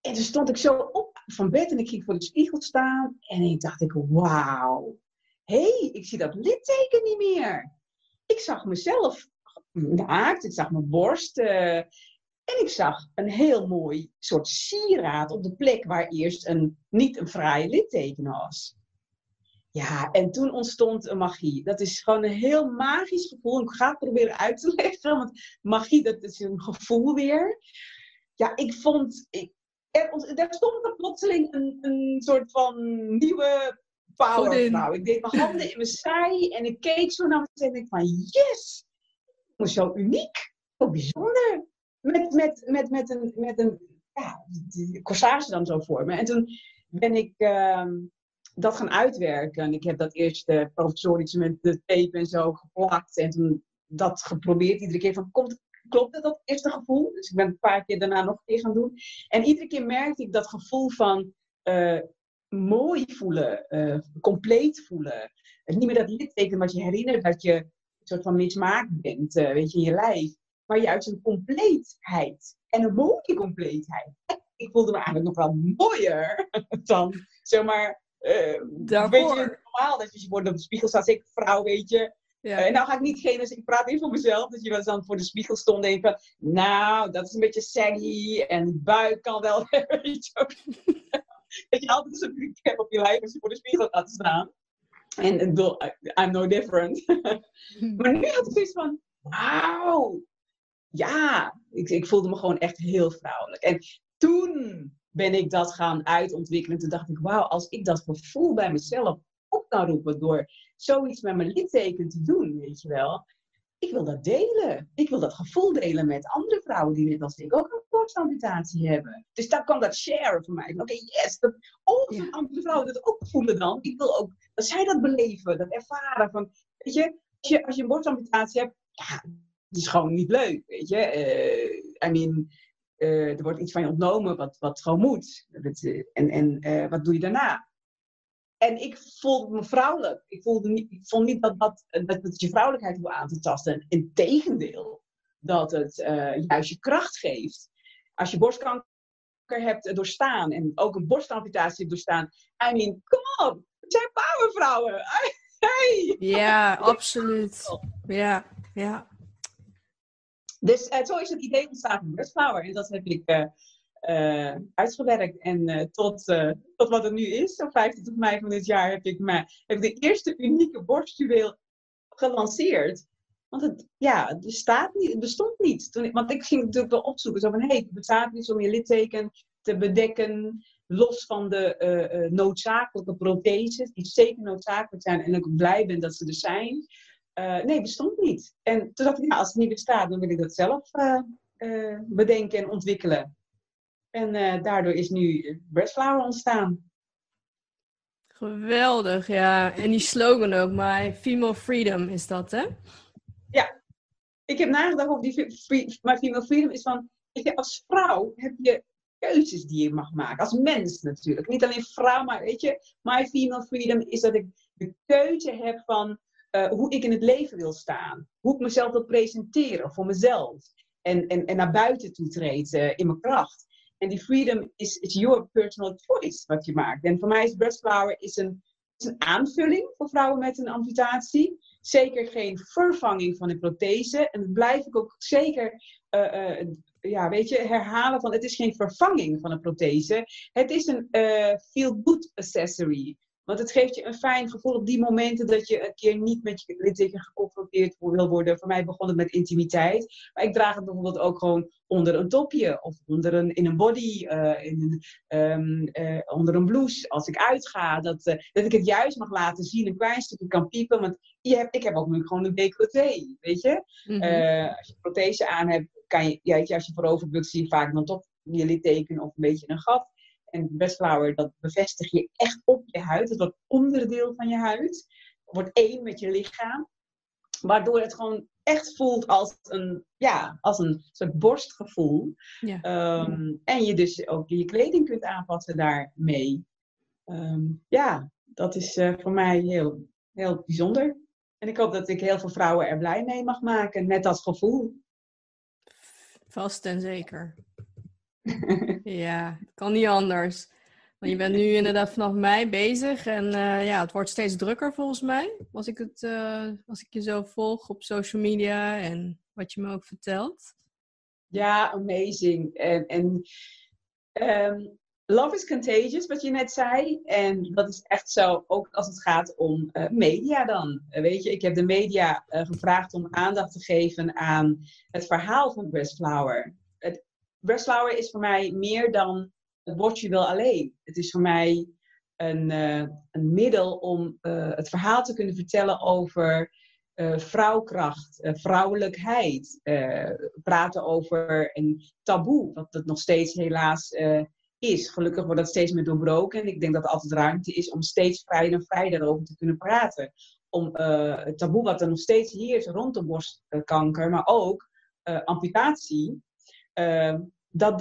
En toen stond ik zo op van bed en ik ging voor de spiegel staan. En ik dacht, wauw. Hé, ik zie dat litteken niet meer. Ik zag mezelf naakt, ik zag mijn borst. En ik zag een heel mooi soort sieraad op de plek waar eerst niet een fraaie litteken was. Ja, en toen ontstond een magie. Dat is gewoon een heel magisch gevoel. Ik ga het proberen uit te leggen, want magie, dat is een gevoel weer. Ja, daar stond er plotseling een soort van nieuwe... powervrouw. Ik deed mijn handen in mijn zij en ik keek zo naar mezelf en ik van yes! Ik was zo uniek, zo bijzonder. Met een corsage dan zo voor me. En toen ben ik dat gaan uitwerken. Ik heb dat eerste provisorisch met de tape en zo geplakt en toen dat geprobeerd. Iedere keer van klopt dat eerste gevoel? Dus ik ben een paar keer daarna nog een keer gaan doen. En iedere keer merkte ik dat gevoel van... mooi voelen, compleet voelen. Niet meer dat litteken wat je herinnert dat je een soort van mismaakt bent, weet je, in je lijf. Maar juist een compleetheid. En een mooie compleetheid. Ik voelde me eigenlijk nog wel mooier dan, zeg maar, weet je, normaal dat je wordt op de spiegel staat, zeker vrouw, weet je. Ja. En nou ga ik niet geen, dus ik praat even voor mezelf. Dus je was dan voor de spiegel stond even. Nou, dat is een beetje saggy. En de buik kan wel. Dat je altijd zo'n blik hebt op je lijf als je voor de spiegel gaat staan. En ik bedoel, I'm no different. Maar nu had ik zoiets van, wauw. Ja, ik voelde me gewoon echt heel vrouwelijk. En toen ben ik dat gaan uitontwikkelen. Toen dacht ik, wauw, als ik dat gevoel bij mezelf op kan roepen door zoiets met mijn litteken te doen, weet je wel. Ik wil dat delen. Ik wil dat gevoel delen met andere vrouwen die net als ik ook een borstamputatie hebben. Dus daar kwam dat share voor mij. Oké, yes. Of andere vrouwen dat ook voelen dan. Ik wil ook dat zij dat beleven, dat ervaren. Van, weet je, als je een borstamputatie hebt, ja, het is gewoon niet leuk, weet je. Er wordt iets van je ontnomen wat gewoon moet. En wat doe je daarna? En ik voelde me vrouwelijk. Ik vond niet dat het je vrouwelijkheid wil aan te tasten. Integendeel, dat het juist je kracht geeft. Als je borstkanker hebt doorstaan en ook een borstamputatie hebt doorstaan. I mean, come on, het zijn powervrouwen. Hey. Ja, absoluut. Ja, ja. Dus zo is het idee ontstaan van Breastflower. En dat heb ik uitgewerkt. En tot wat het nu is, op 25 mei van dit jaar, heb ik de eerste unieke borstjuweel gelanceerd. Want het bestaat niet, het bestond niet. Want ik ging natuurlijk wel opzoeken. Zo van, het bestaat niet om je litteken te bedekken. Los van de noodzakelijke protheses. Die zeker noodzakelijk zijn. En ik blij ben dat ze er zijn. Nee, bestond niet. En toen dacht ik, als het niet bestaat, dan wil ik dat zelf bedenken en ontwikkelen. En daardoor is nu Breastflower ontstaan. Geweldig, ja. En die slogan ook, maar female freedom is dat, hè? Ja. Ik heb nagedacht over maar female freedom is van, als vrouw heb je keuzes die je mag maken. Als mens natuurlijk. Niet alleen vrouw, maar weet je, my female freedom is dat ik de keuze heb van hoe ik in het leven wil staan. Hoe ik mezelf wil presenteren voor mezelf. En naar buiten toe treed in mijn kracht. En die freedom is your personal choice wat je maakt. En voor mij is Breastflower is een aanvulling voor vrouwen met een amputatie. Zeker geen vervanging van een prothese. En dat blijf ik ook zeker herhalen van het is geen vervanging van een prothese. Het is een feel-good accessory. Want het geeft je een fijn gevoel op die momenten dat je een keer niet met je litteken geconfronteerd wil worden. Voor mij begon het met intimiteit. Maar ik draag het bijvoorbeeld ook gewoon onder een topje. Of in een body. Onder een blouse. Als ik uitga. Dat ik het juist mag laten zien. Een klein stukje kan piepen. Want ik heb ook nu gewoon een décolleté. Weet je? Mm-hmm. Als je een prothese aan hebt. Kan je, als je vooroverbukt zie je vaak dan toch je litteken. Of een beetje een gat. En Breastflower, dat bevestig je echt op je huid. Het wordt onderdeel van je huid. Het wordt één met je lichaam. Waardoor het gewoon echt voelt als een soort borstgevoel. Ja. En je dus ook je kleding kunt aanpassen daarmee. Dat is voor mij heel, heel bijzonder. En ik hoop dat ik heel veel vrouwen er blij mee mag maken. Met dat gevoel. Vast en zeker. Ja, het kan niet anders. Want je bent nu inderdaad vanaf mei bezig. En het wordt steeds drukker volgens mij. Als ik je zo volg op social media en wat je me ook vertelt. Ja, amazing. En love is contagious, wat je net zei. En dat is echt zo, ook als het gaat om media dan. Weet je, ik heb de media gevraagd om aandacht te geven aan het verhaal van Breastflower. Breastflower is voor mij meer dan het borstjuweel alleen. Het is voor mij een middel om het verhaal te kunnen vertellen over vrouwkracht, vrouwelijkheid. Praten over een taboe, wat het nog steeds helaas is. Gelukkig wordt dat steeds meer doorbroken. En ik denk dat er altijd ruimte is om steeds vrijer en vrijer daarover te kunnen praten. Om het taboe wat er nog steeds heerst rondom borstkanker, maar ook amputatie. Dat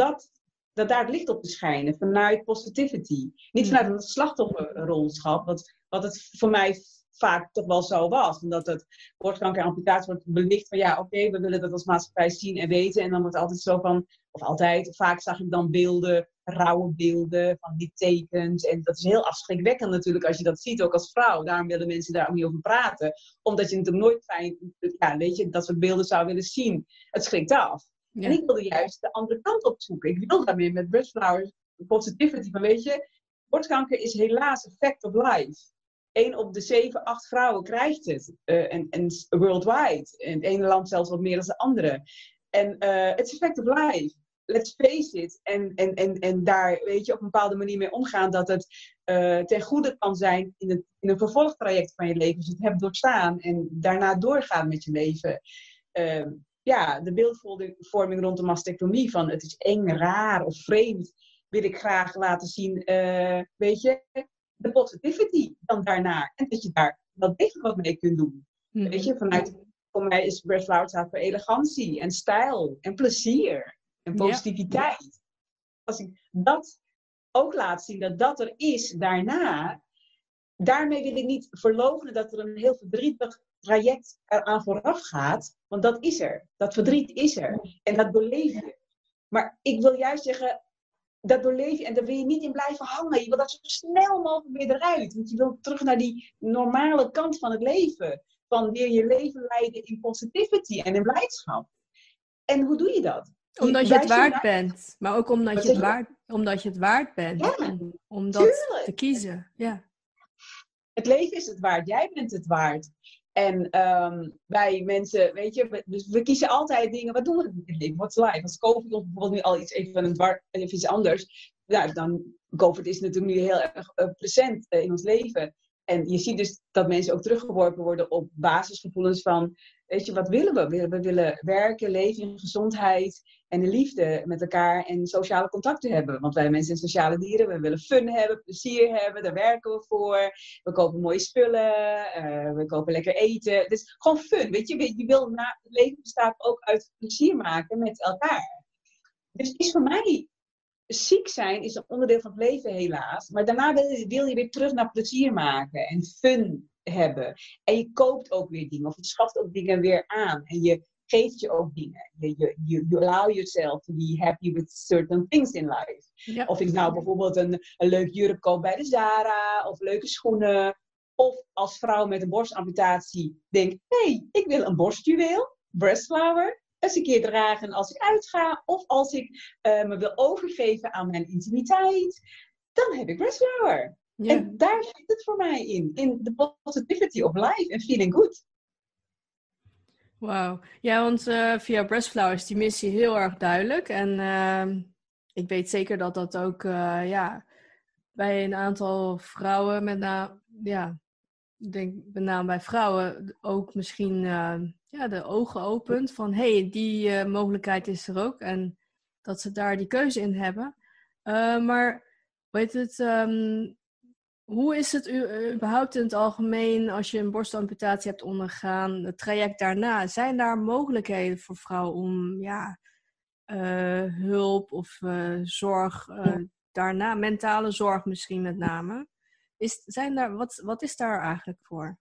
daar het licht op te schijnen vanuit positivity. Niet vanuit een slachtofferrolschap, wat het voor mij vaak toch wel zo was. Omdat het borstkanker en amputatie wordt belicht van ja, oké, we willen dat als maatschappij zien en weten. En dan wordt altijd zo van, of altijd, vaak zag ik dan beelden, rauwe beelden van die tekens. En dat is heel afschrikwekkend natuurlijk als je dat ziet, ook als vrouw. Daarom willen mensen daar ook niet over praten. Omdat je natuurlijk nooit fijn, ja, weet je, dat soort beelden zou willen zien. Het schrikt af. Ja. En ik wilde juist de andere kant opzoeken. Ik wil daarmee met Breastflower positivity. Maar weet je, borstkanker is helaas een fact of life. 1 op de 7, 8 vrouwen krijgt het. En worldwide. In het ene land zelfs wat meer dan de andere. En het is een fact of life. Let's face it. En daar weet je op een bepaalde manier mee omgaan. Dat het ten goede kan zijn in een vervolgtraject van je leven. Dus het hebt doorstaan en daarna doorgaan met je leven. Ja, de beeldvorming rond de mastectomie van het is eng, raar of vreemd, wil ik graag laten zien, weet je, de positivity dan daarna. En dat je daar wel degelijk wat mee kunt doen. Mm. Weet je, vanuit, voor mij is Breastflower staat voor elegantie en stijl en plezier en positiviteit. Ja. Als ik dat ook laat zien, dat er is daarna, daarmee wil ik niet verloochenen dat er een heel verdrietig traject eraan vooraf gaat, want dat is er. Dat verdriet is er. En dat beleef je. Maar ik wil juist zeggen, dat beleef je en daar wil je niet in blijven hangen. Je wil dat zo snel mogelijk weer eruit. Want je wil terug naar die normale kant van het leven. Van weer je leven leiden in positivity en in blijdschap. En hoe doe je dat? Omdat je het waard bent. Maar ook omdat je het waard bent. Ja, om dat te kiezen. Ja. Het leven is het waard. Jij bent het waard. En wij mensen, weet je, we kiezen altijd dingen. Wat doen we in het leven? What's life? Als COVID ons bijvoorbeeld nu al iets even iets anders. Nou, dan COVID is natuurlijk nu heel erg present in ons leven. En je ziet dus dat mensen ook teruggeworpen worden op basisgevoelens van, weet je, wat willen we? We willen werken, leven in gezondheid en in liefde met elkaar en sociale contacten hebben. Want wij mensen zijn sociale dieren, we willen fun hebben, plezier hebben, daar werken we voor. We kopen mooie spullen, we kopen lekker eten. Dus gewoon fun, weet je. Je wil het leven bestaat ook uit plezier maken met elkaar. Dus is voor mij, ziek zijn is een onderdeel van het leven helaas. Maar daarna wil je weer terug naar plezier maken en fun hebben. En je koopt ook weer dingen. Of je schaft ook dingen weer aan. En je geeft je ook dingen. You allow yourself to be happy with certain things in life. Ja. Of ik nou bijvoorbeeld een leuk jurk koop bij de Zara. Of leuke schoenen. Of als vrouw met een borstamputatie denk, hey, ik wil een borstjuweel. Breastflower. Eens een keer dragen als ik uitga. Of als ik me wil overgeven aan mijn intimiteit. Dan heb ik Breastflower. Ja. En daar zit het voor mij in. In de positivity of life en feeling good. Wauw. Ja, want via Breastflower is die missie heel erg duidelijk. En ik weet zeker dat dat ook bij een aantal vrouwen, met name, ik denk met name bij vrouwen, ook misschien de ogen opent van hey, die mogelijkheid is er ook. En dat ze daar die keuze in hebben. Maar weet het, hoe is het überhaupt in het algemeen als je een borstamputatie hebt ondergaan, het traject daarna? Zijn daar mogelijkheden voor vrouwen om hulp of zorg daarna, mentale zorg misschien met name? Wat is daar eigenlijk voor?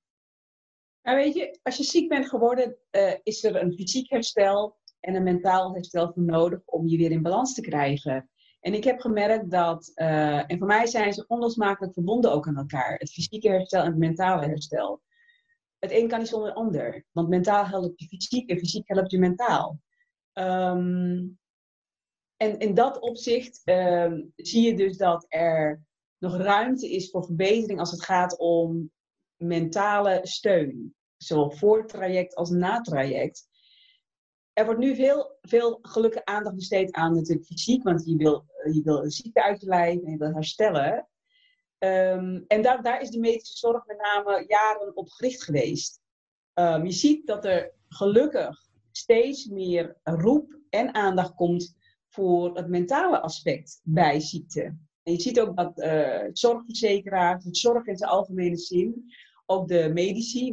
Nou weet je, als je ziek bent geworden, is er een fysiek herstel en een mentaal herstel voor nodig om je weer in balans te krijgen. En ik heb gemerkt dat, en voor mij zijn ze onlosmakelijk verbonden ook aan elkaar. Het fysieke herstel en het mentale herstel. Het een kan niet zonder het ander. Want mentaal helpt je fysiek en fysiek helpt je mentaal. En in dat opzicht zie je dus dat er nog ruimte is voor verbetering als het gaat om mentale steun. Zowel voor het traject als na traject. Er wordt nu veel gelukkig aandacht besteed aan natuurlijk fysiek. Want je wil een ziekte uit je lijf en je wil herstellen. En daar is de medische zorg met name jaren op gericht geweest. Je ziet dat er gelukkig steeds meer roep en aandacht komt voor het mentale aspect bij ziekte. En je ziet ook dat zorgverzekeraars, het zorg in zijn algemene zin, ook de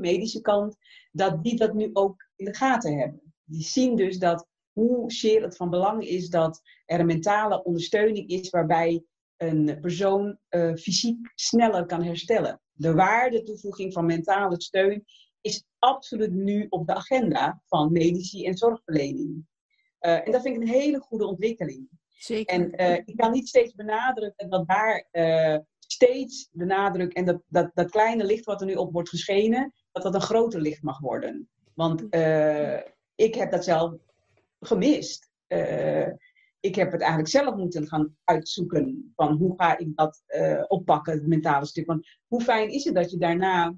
medische kant, dat die dat nu ook in de gaten hebben. Die zien dus dat hoezeer het van belang is dat er een mentale ondersteuning is waarbij een persoon fysiek sneller kan herstellen. de waarde toevoeging van mentale steun is absoluut nu op de agenda van medici en zorgverlening. En dat vind ik een hele goede ontwikkeling. Zeker. En ik kan niet steeds benadrukken dat daar steeds de nadruk en dat kleine licht wat er nu op wordt geschenen, dat dat een groter licht mag worden. Want ik heb dat zelf gemist. Ik heb het eigenlijk zelf moeten gaan uitzoeken van hoe ga ik dat oppakken, het mentale stuk. Want hoe fijn is het dat je daarna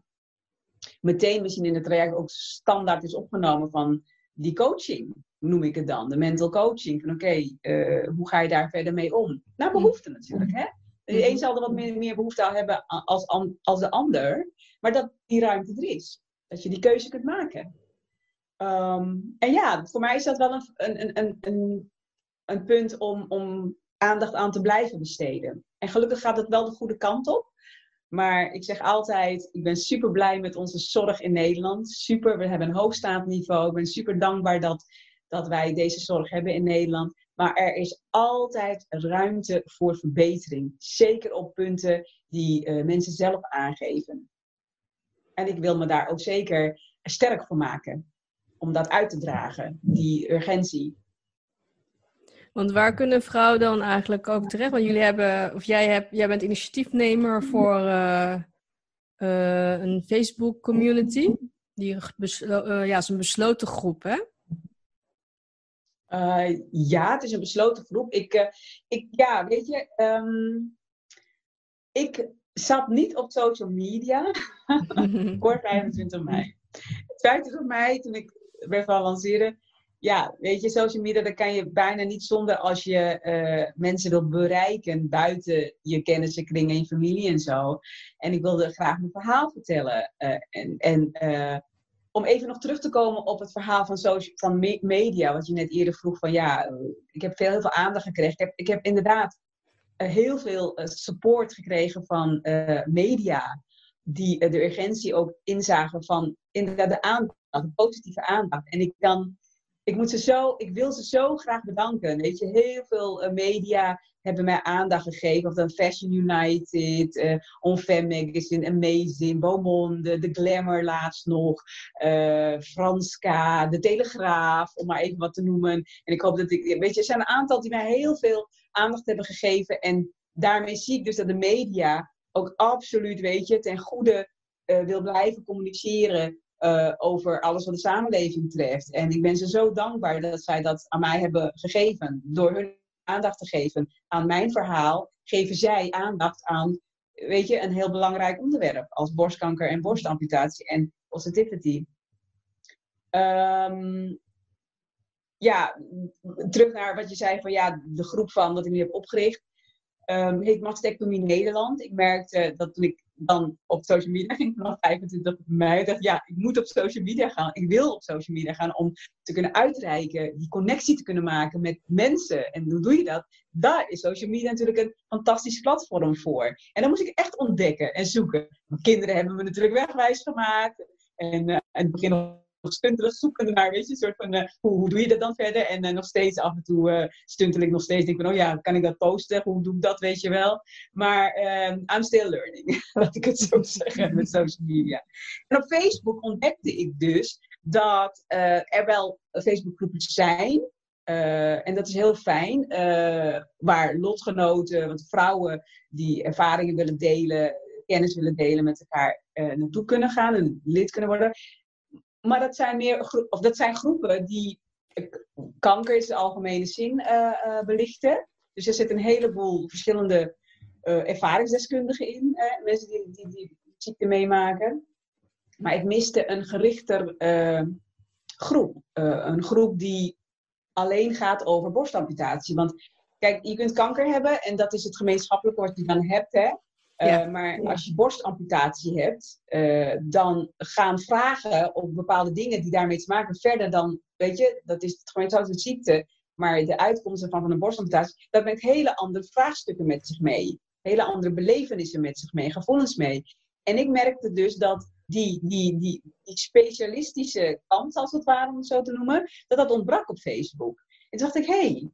meteen misschien in het traject ook standaard is opgenomen van die coaching, noem ik het dan. De mental coaching, van oké, hoe ga je daar verder mee om? Naar behoefte natuurlijk, hè. De een zal er wat meer behoefte aan hebben als de ander, maar dat die ruimte er is. Dat je die keuze kunt maken. En ja, voor mij is dat wel een punt om aandacht aan te blijven besteden. En gelukkig gaat het wel de goede kant op. Maar ik zeg altijd, ik ben super blij met onze zorg in Nederland. Super, we hebben een hoogstaand niveau. Ik ben super dankbaar dat wij deze zorg hebben in Nederland. Maar er is altijd ruimte voor verbetering. Zeker op punten die mensen zelf aangeven. En ik wil me daar ook zeker sterk voor maken. Om dat uit te dragen, die urgentie. Want waar kunnen vrouwen dan eigenlijk ook terecht? Want jullie hebben, of jij bent initiatiefnemer voor een Facebook community. Die is een besloten groep, hè? Ja, het is een besloten groep. Ik zat niet op social media. Kort 25 mei. 25 mei, toen ik ervan lanceerde. Ja, weet je, social media, daar kan je bijna niet zonder als je mensen wil bereiken buiten je kennissenkring en je familie en zo. En ik wilde graag mijn verhaal vertellen. Om even nog terug te komen op het verhaal van media, wat je net eerder vroeg van ja, ik heb heel veel aandacht gekregen. Ik heb inderdaad heel veel support gekregen van media die de urgentie ook inzagen van inderdaad de aandacht, de positieve aandacht. En ik wil ze zo graag bedanken. Weet je, heel veel media hebben mij aandacht gegeven. Of dan Fashion United, On Femme Magazine, Amazing, Beaumonde, The Glamour laatst nog. Franska, De Telegraaf, om maar even wat te noemen. En ik hoop dat weet je, er zijn een aantal die mij heel veel aandacht hebben gegeven. En daarmee zie ik dus dat de media ook absoluut, weet je, ten goede wil blijven communiceren. Over alles wat de samenleving betreft. En ik ben ze zo dankbaar dat zij dat aan mij hebben gegeven. Door hun aandacht te geven aan mijn verhaal, geven zij aandacht aan, weet je, een heel belangrijk onderwerp. Als borstkanker en borstamputatie en positivity. Ja, terug naar wat je zei van ja, de groep van wat ik nu heb opgericht. Heet Mastectomy Nederland. Ik merkte dat toen ik dan op social media ging vanaf 25 mei. Dacht ja, ik moet op social media gaan. Ik wil op social media gaan om te kunnen uitreiken. Die connectie te kunnen maken met mensen. En hoe doe je dat? Daar is social media natuurlijk een fantastisch platform voor. En dan moest ik echt ontdekken en zoeken. Mijn kinderen hebben me natuurlijk wegwijs gemaakt. En aan het begin nog stuntelig zoeken naar, weet je, een soort van hoe doe je dat dan verder? En nog steeds af en toe stuntel ik nog steeds. Denk van, oh ja, kan ik dat posten? Hoe doe ik dat, weet je wel? Maar I'm still learning, laat ik het zo zeggen, met social media. En op Facebook ontdekte ik dus dat er wel Facebookgroepen zijn. En dat is heel fijn, waar lotgenoten, want vrouwen die ervaringen willen delen, kennis willen delen met elkaar naartoe kunnen gaan en lid kunnen worden. Maar dat zijn, dat zijn groepen die kanker in de algemene zin belichten. Dus er zit een heleboel verschillende ervaringsdeskundigen in. Mensen die ziekte meemaken. Maar ik miste een gerichter groep. Een groep die alleen gaat over borstamputatie. Want kijk, je kunt kanker hebben en dat is het gemeenschappelijke wat je dan hebt, hè. Maar als je borstamputatie hebt, dan gaan vragen op bepaalde dingen die daarmee te maken verder dan, weet je, dat is het gemeenschappelijke ziekte, maar de uitkomsten van een borstamputatie, dat brengt hele andere vraagstukken met zich mee. Hele andere belevenissen met zich mee, gevoelens mee. En ik merkte dus dat die specialistische kant, als het ware om het zo te noemen, dat ontbrak op Facebook. En toen dacht ik, hey,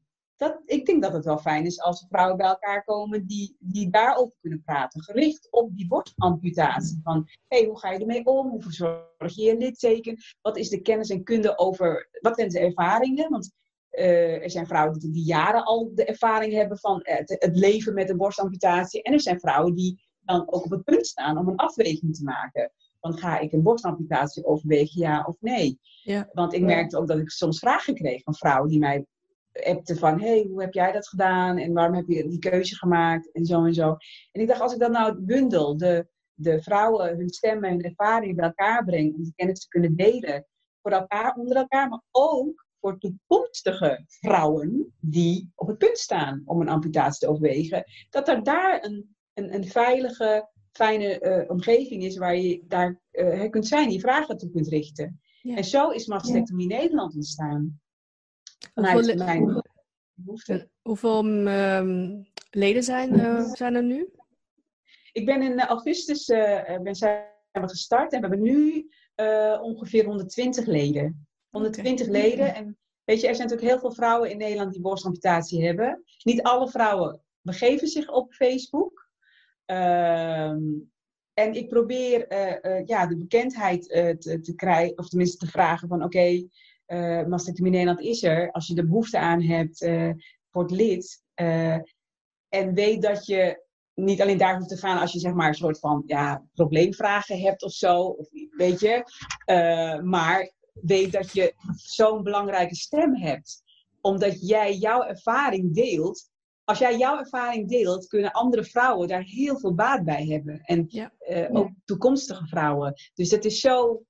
Ik denk dat het wel fijn is als vrouwen bij elkaar komen die daarop kunnen praten. Gericht op die borstamputatie. Van, hey, hoe ga je ermee om? Hoe verzorg je een litteken? Wat is de kennis en kunde over... Wat zijn de ervaringen? Want er zijn vrouwen die jaren al de ervaring hebben van het leven met een borstamputatie. En er zijn vrouwen die dan ook op het punt staan om een afweging te maken. Van, ga ik een borstamputatie overwegen, ja of nee? Ja. Want ik merkte ook dat ik soms vragen kreeg van vrouwen die mij... appte van, hey, hoe heb jij dat gedaan? En waarom heb je die keuze gemaakt? En zo en zo. En ik dacht, als ik dat nou bundel, de vrouwen, hun stemmen, hun ervaringen bij elkaar breng, om die kennis te kunnen delen, voor elkaar, onder elkaar, maar ook voor toekomstige vrouwen die op het punt staan om een amputatie te overwegen, dat er daar een veilige, fijne omgeving is waar je daar kunt zijn, die vragen toe kunt richten. Ja. En zo is Mastectomie Nederland ontstaan. Hoeveel leden zijn er nu? Ik ben in augustus zijn we gestart en we hebben nu ongeveer 120 leden. 120 leden. En weet je, er zijn natuurlijk heel veel vrouwen in Nederland die borstamputatie hebben. Niet alle vrouwen begeven zich op Facebook. En ik probeer de bekendheid te krijgen, of tenminste te vragen van oké, Mastectomie Nederland is er. Als je er behoefte aan hebt, word lid. En weet dat je niet alleen daar hoeft te gaan als je zeg maar een soort van probleemvragen hebt of zo. Of, weet je. Maar weet dat je zo'n belangrijke stem hebt. Omdat jij jouw ervaring deelt. Als jij jouw ervaring deelt, kunnen andere vrouwen daar heel veel baat bij hebben. En ook toekomstige vrouwen. Dus het is zo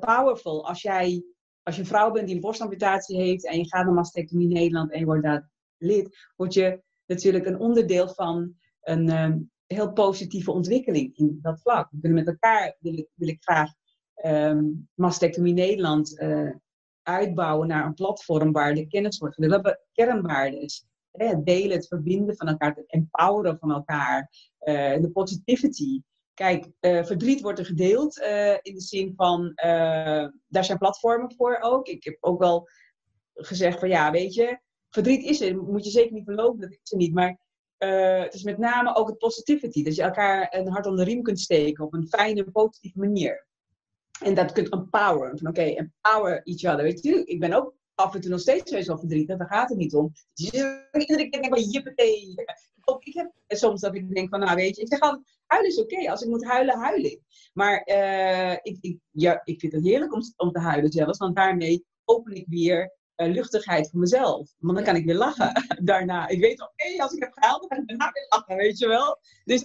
powerful als jij... Als je een vrouw bent die een borstamputatie heeft en je gaat naar Mastectomie Nederland en je wordt daar lid, word je natuurlijk een onderdeel van een heel positieve ontwikkeling in dat vlak. We kunnen met elkaar, wil ik graag Mastectomie Nederland uitbouwen naar een platform waar de kennis wordt gedeeld. We hebben kernwaardes. Het delen, het verbinden van elkaar, het empoweren van elkaar, de positivity. Kijk, verdriet wordt er gedeeld in de zin van, daar zijn platformen voor ook. Ik heb ook wel gezegd van, weet je, verdriet is er. Moet je zeker niet verlopen, dat is er niet. Maar het is met name ook het positivity. Dat je elkaar een hart onder de riem kunt steken op een fijne, positieve manier. En dat kunt empoweren. Van oké, empower each other. Weet je, ik ben ook af en toe nog steeds sowieso verdrietig. Daar gaat het niet om. Dus iedere keer denk ik, jippatee. Ook ik heb soms dat ik denk van, weet je, ik zeg altijd, huilen is oké. Als ik moet huilen, huil ik. Maar ik vind het heerlijk om te huilen zelfs. Want daarmee open ik weer luchtigheid voor mezelf. Want dan kan ik weer lachen daarna. Ik weet, oké, als ik heb gehuild, dan kan ik daarna weer lachen, weet je wel. Dus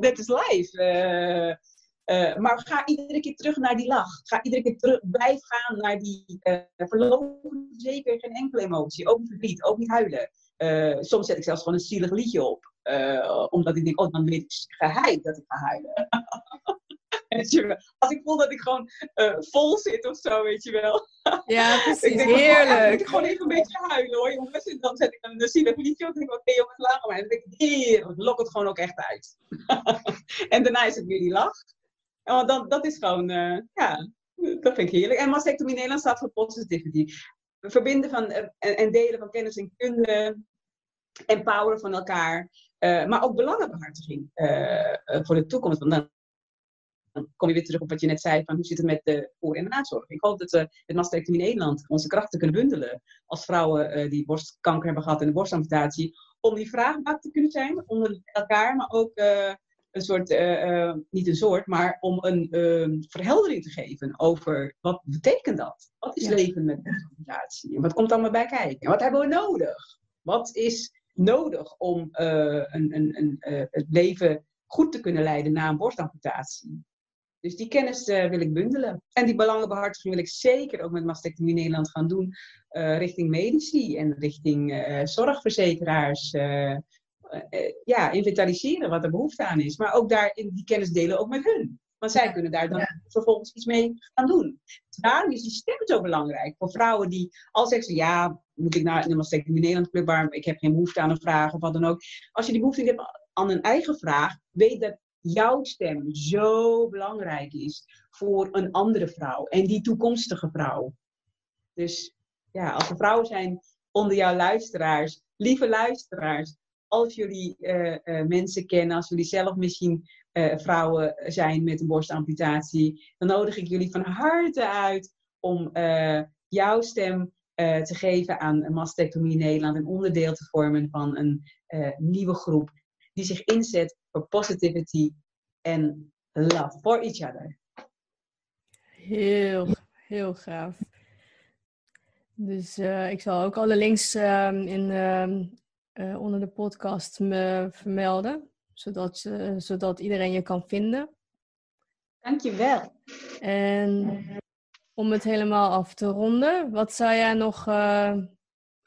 dat is life. Maar ga iedere keer terug naar die lach. Ga iedere keer terug, blijf gaan naar die verloren. Zeker geen enkele emotie. Ook niet verdriet, ook niet huilen. Soms zet ik zelfs gewoon een zielig liedje op. Omdat ik denk, dan weet ik geheid dat ik ga huilen. Weet je wel. Als ik voel dat ik gewoon vol zit of zo, weet je wel. Ja, precies. Ik denk, heerlijk. Dan moet ik gewoon even een beetje huilen hoor. Jongens, dan zet ik een zielig liedje op. Dan denk ik, oké, jongens, lachen maar. En dan denk ik, heerlijk, lok het gewoon ook echt uit. En daarna is het weer die lach. En dan, dat is gewoon, dat vind ik heerlijk. En Mastectomie Nederland staat voor positivity. Verbinden van, en delen van kennis en kunde. Empoweren van elkaar. Maar ook belangenbehartiging voor de toekomst. Want dan kom je weer terug op wat je net zei. Van hoe zit het met de voor- en nazorg? Ik hoop dat we met Mastectomie Nederland onze krachten kunnen bundelen. Als vrouwen die borstkanker hebben gehad en de borstamputatie. Om die vraagbaak te kunnen zijn. Onder elkaar. Maar ook om een verheldering te geven. Over wat betekent dat? Wat is leven met borstamputatie? En wat komt allemaal bij kijken? En wat hebben we nodig? Wat is nodig om het leven goed te kunnen leiden na een borstamputatie? Dus die kennis wil ik bundelen. En die belangenbehartiging wil ik zeker ook met Mastectomie Nederland gaan doen. Richting medici en richting zorgverzekeraars. Inventariseren wat er behoefte aan is. Maar ook daar in die kennis delen ook met hun. Want zij kunnen daar dan vervolgens iets mee gaan doen. Daarom is die stem zo belangrijk. Voor vrouwen die al zeggen, moet ik nou in een Mastectomie Nederland club, waar ik heb geen behoefte aan een vraag of wat dan ook. Als je die behoefte hebt aan een eigen vraag, weet dat jouw stem zo belangrijk is voor een andere vrouw. En die toekomstige vrouw. Dus als er vrouwen zijn onder jouw luisteraars. Lieve luisteraars, als jullie mensen kennen, als jullie zelf misschien vrouwen zijn met een borstamputatie, dan nodig ik jullie van harte uit om jouw stem te geven aan Mastectomy Nederland, een onderdeel te vormen van een nieuwe groep die zich inzet voor positivity en love for each other. Heel gaaf. Dus ik zal ook alle links onder de podcast me vermelden, zodat iedereen je kan vinden. Dankjewel. En om het helemaal af te ronden, wat zou jij nog,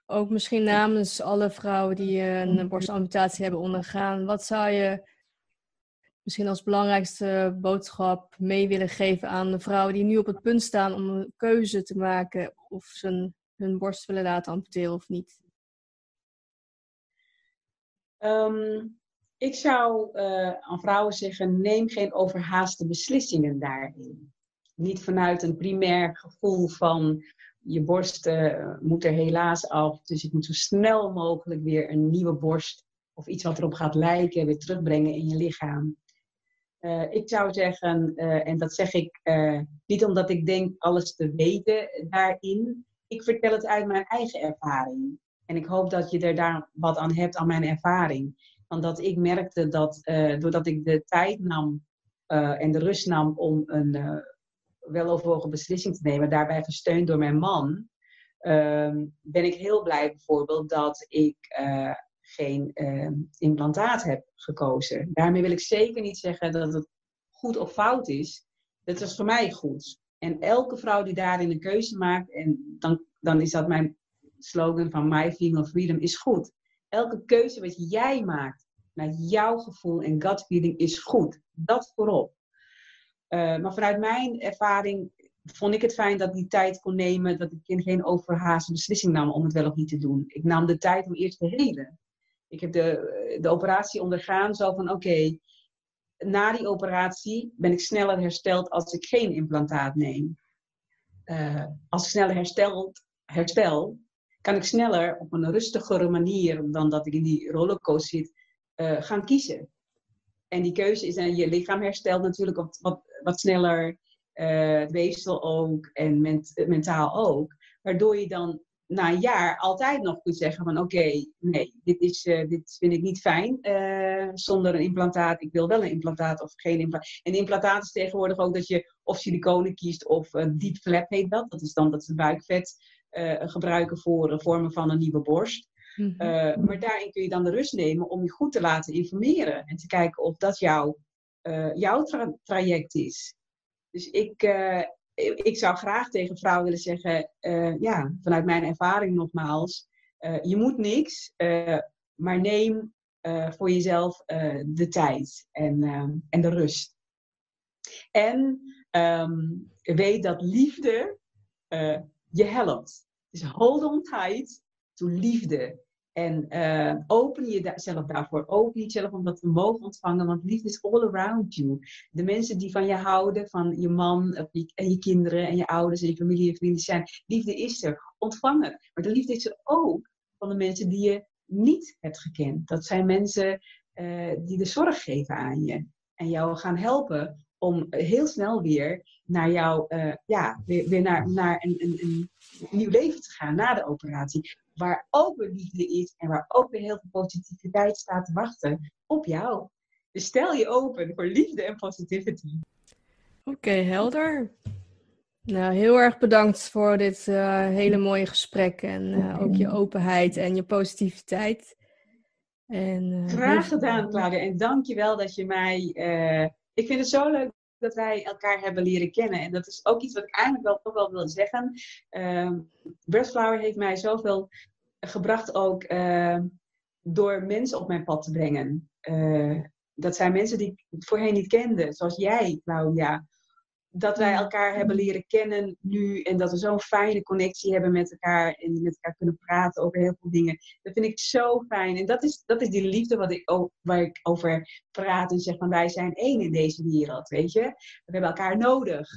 ook misschien namens alle vrouwen die een borstamputatie hebben ondergaan, wat zou je misschien als belangrijkste boodschap mee willen geven aan de vrouwen die nu op het punt staan om een keuze te maken of ze hun borst willen laten amputeren of niet? Ik zou aan vrouwen zeggen, neem geen overhaaste beslissingen daarin. Niet vanuit een primair gevoel van je borst moet er helaas af. Dus ik moet zo snel mogelijk weer een nieuwe borst of iets wat erop gaat lijken weer terugbrengen in je lichaam. Ik zou zeggen, en dat zeg ik niet omdat ik denk alles te weten daarin. Ik vertel het uit mijn eigen ervaring. En ik hoop dat je er daar wat aan hebt aan mijn ervaring. Want dat ik merkte dat doordat ik de tijd nam en de rust nam om een weloverwogen beslissing te nemen, daarbij gesteund door mijn man, ben ik heel blij bijvoorbeeld dat ik geen implantaat heb gekozen. Daarmee wil ik zeker niet zeggen dat het goed of fout is. Dat was voor mij goed. En elke vrouw die daarin een keuze maakt, en dan is dat mijn slogan van My Female Freedom is goed. Elke keuze wat jij maakt naar jouw gevoel en gut feeling is goed. Dat voorop. Maar vanuit mijn ervaring vond ik het fijn dat ik die tijd kon nemen, dat ik in geen overhaaste beslissing nam om het wel of niet te doen. Ik nam de tijd om eerst te helen. Ik heb de operatie ondergaan, zo van oké, na die operatie ben ik sneller hersteld als ik geen implantaat neem. Als ik sneller herstel, kan ik sneller op een rustigere manier dan dat ik in die rollercoaster zit, gaan kiezen. En die keuze is, en je lichaam herstelt natuurlijk wat sneller, het weefsel ook en mentaal ook. Waardoor je dan na een jaar altijd nog kunt zeggen van oké, nee, dit vind ik niet fijn zonder een implantaat. Ik wil wel een implantaat of geen implantaat. En implantaat is tegenwoordig ook dat je of siliconen kiest of deep flap heet dat. Dat is dan dat ze buikvet gebruiken voor vormen van een nieuwe borst. Maar daarin kun je dan de rust nemen om je goed te laten informeren. En te kijken of dat jouw traject is. Dus ik zou graag tegen vrouwen willen zeggen, vanuit mijn ervaring nogmaals, je moet niks, maar neem voor jezelf de tijd en de rust. En weet dat liefde je helpt. Dus hold on tight to liefde. En open jezelf daarvoor. Open jezelf om dat te mogen ontvangen. Want liefde is all around you. De mensen die van je houden. Van je man en je kinderen. En je ouders en je familie en vrienden zijn. Liefde is er. Ontvang het. Maar de liefde is er ook van de mensen die je niet hebt gekend. Dat zijn mensen die de zorg geven aan je. En jou gaan helpen om heel snel weer naar jou, weer naar een nieuw leven te gaan na de operatie. Waar ook weer liefde is en waar ook weer heel veel positiviteit staat te wachten op jou. Dus stel je open voor liefde en positivity. Oké, helder. Nou, heel erg bedankt voor dit hele mooie gesprek en ook je openheid en je positiviteit. En, graag gedaan, Claudia. En dank je wel dat je mij... ik vind het zo leuk dat wij elkaar hebben leren kennen. En dat is ook iets wat ik eigenlijk wel wil zeggen. Breastflower heeft mij zoveel gebracht ook door mensen op mijn pad te brengen. Dat zijn mensen die ik voorheen niet kende. Zoals jij, Claudia. Dat wij elkaar hebben leren kennen nu. En dat we zo'n fijne connectie hebben met elkaar. En met elkaar kunnen praten over heel veel dingen. Dat vind ik zo fijn. En dat is die liefde waar ik over praat. En zeg van wij zijn één in deze wereld. Weet je. We hebben elkaar nodig.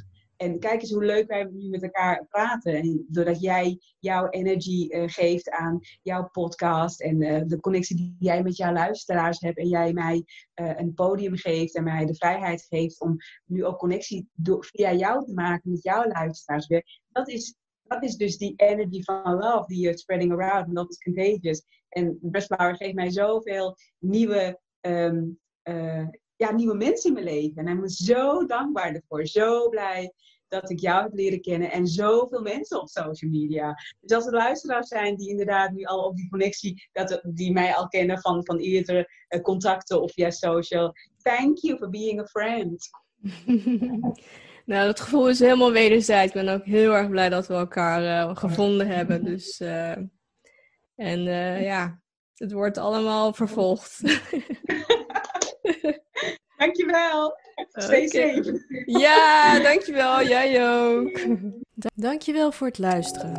En kijk eens hoe leuk wij nu met elkaar praten. En doordat jij jouw energy geeft aan jouw podcast. En de connectie die jij met jouw luisteraars hebt. En jij mij een podium geeft. En mij de vrijheid geeft om nu ook connectie via jou te maken met jouw luisteraars weer. Dat is dus die energy van love die you're spreading around. En dat is contagious. En Breastflower geeft mij zoveel nieuwe mensen in mijn leven. En ik ben zo dankbaar ervoor. Zo blij dat ik jou heb leren kennen. En zoveel mensen op social media. Dus als er luisteraars zijn die inderdaad nu al op die connectie. Die mij al kennen van eerdere contacten of via social. Thank you for being a friend. Nou, dat gevoel is helemaal wederzijds. Ik ben ook heel erg blij dat we elkaar gevonden hebben. Dus, het wordt allemaal vervolgd. Dankjewel. Stay safe. Ja, dankjewel. Jij ook. Dankjewel voor het luisteren.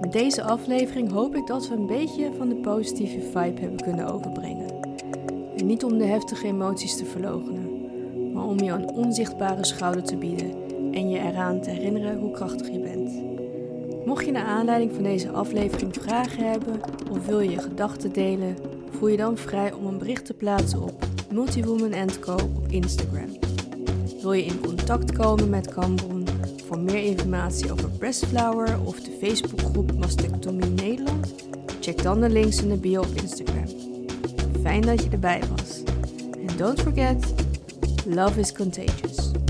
Met deze aflevering hoop ik dat we een beetje van de positieve vibe hebben kunnen overbrengen. En niet om de heftige emoties te verloochenen, maar om je een onzichtbare schouder te bieden en je eraan te herinneren hoe krachtig je bent. Mocht je naar aanleiding van deze aflevering vragen hebben of wil je gedachten delen, voel je dan vrij om een bericht te plaatsen op Multiwoman & Co. op Instagram. Wil je in contact komen met Kamran voor meer informatie over Breastflower of de Facebookgroep Mastectomy Nederland? Check dan de links in de bio op Instagram. Fijn dat je erbij was. En don't forget, love is contagious.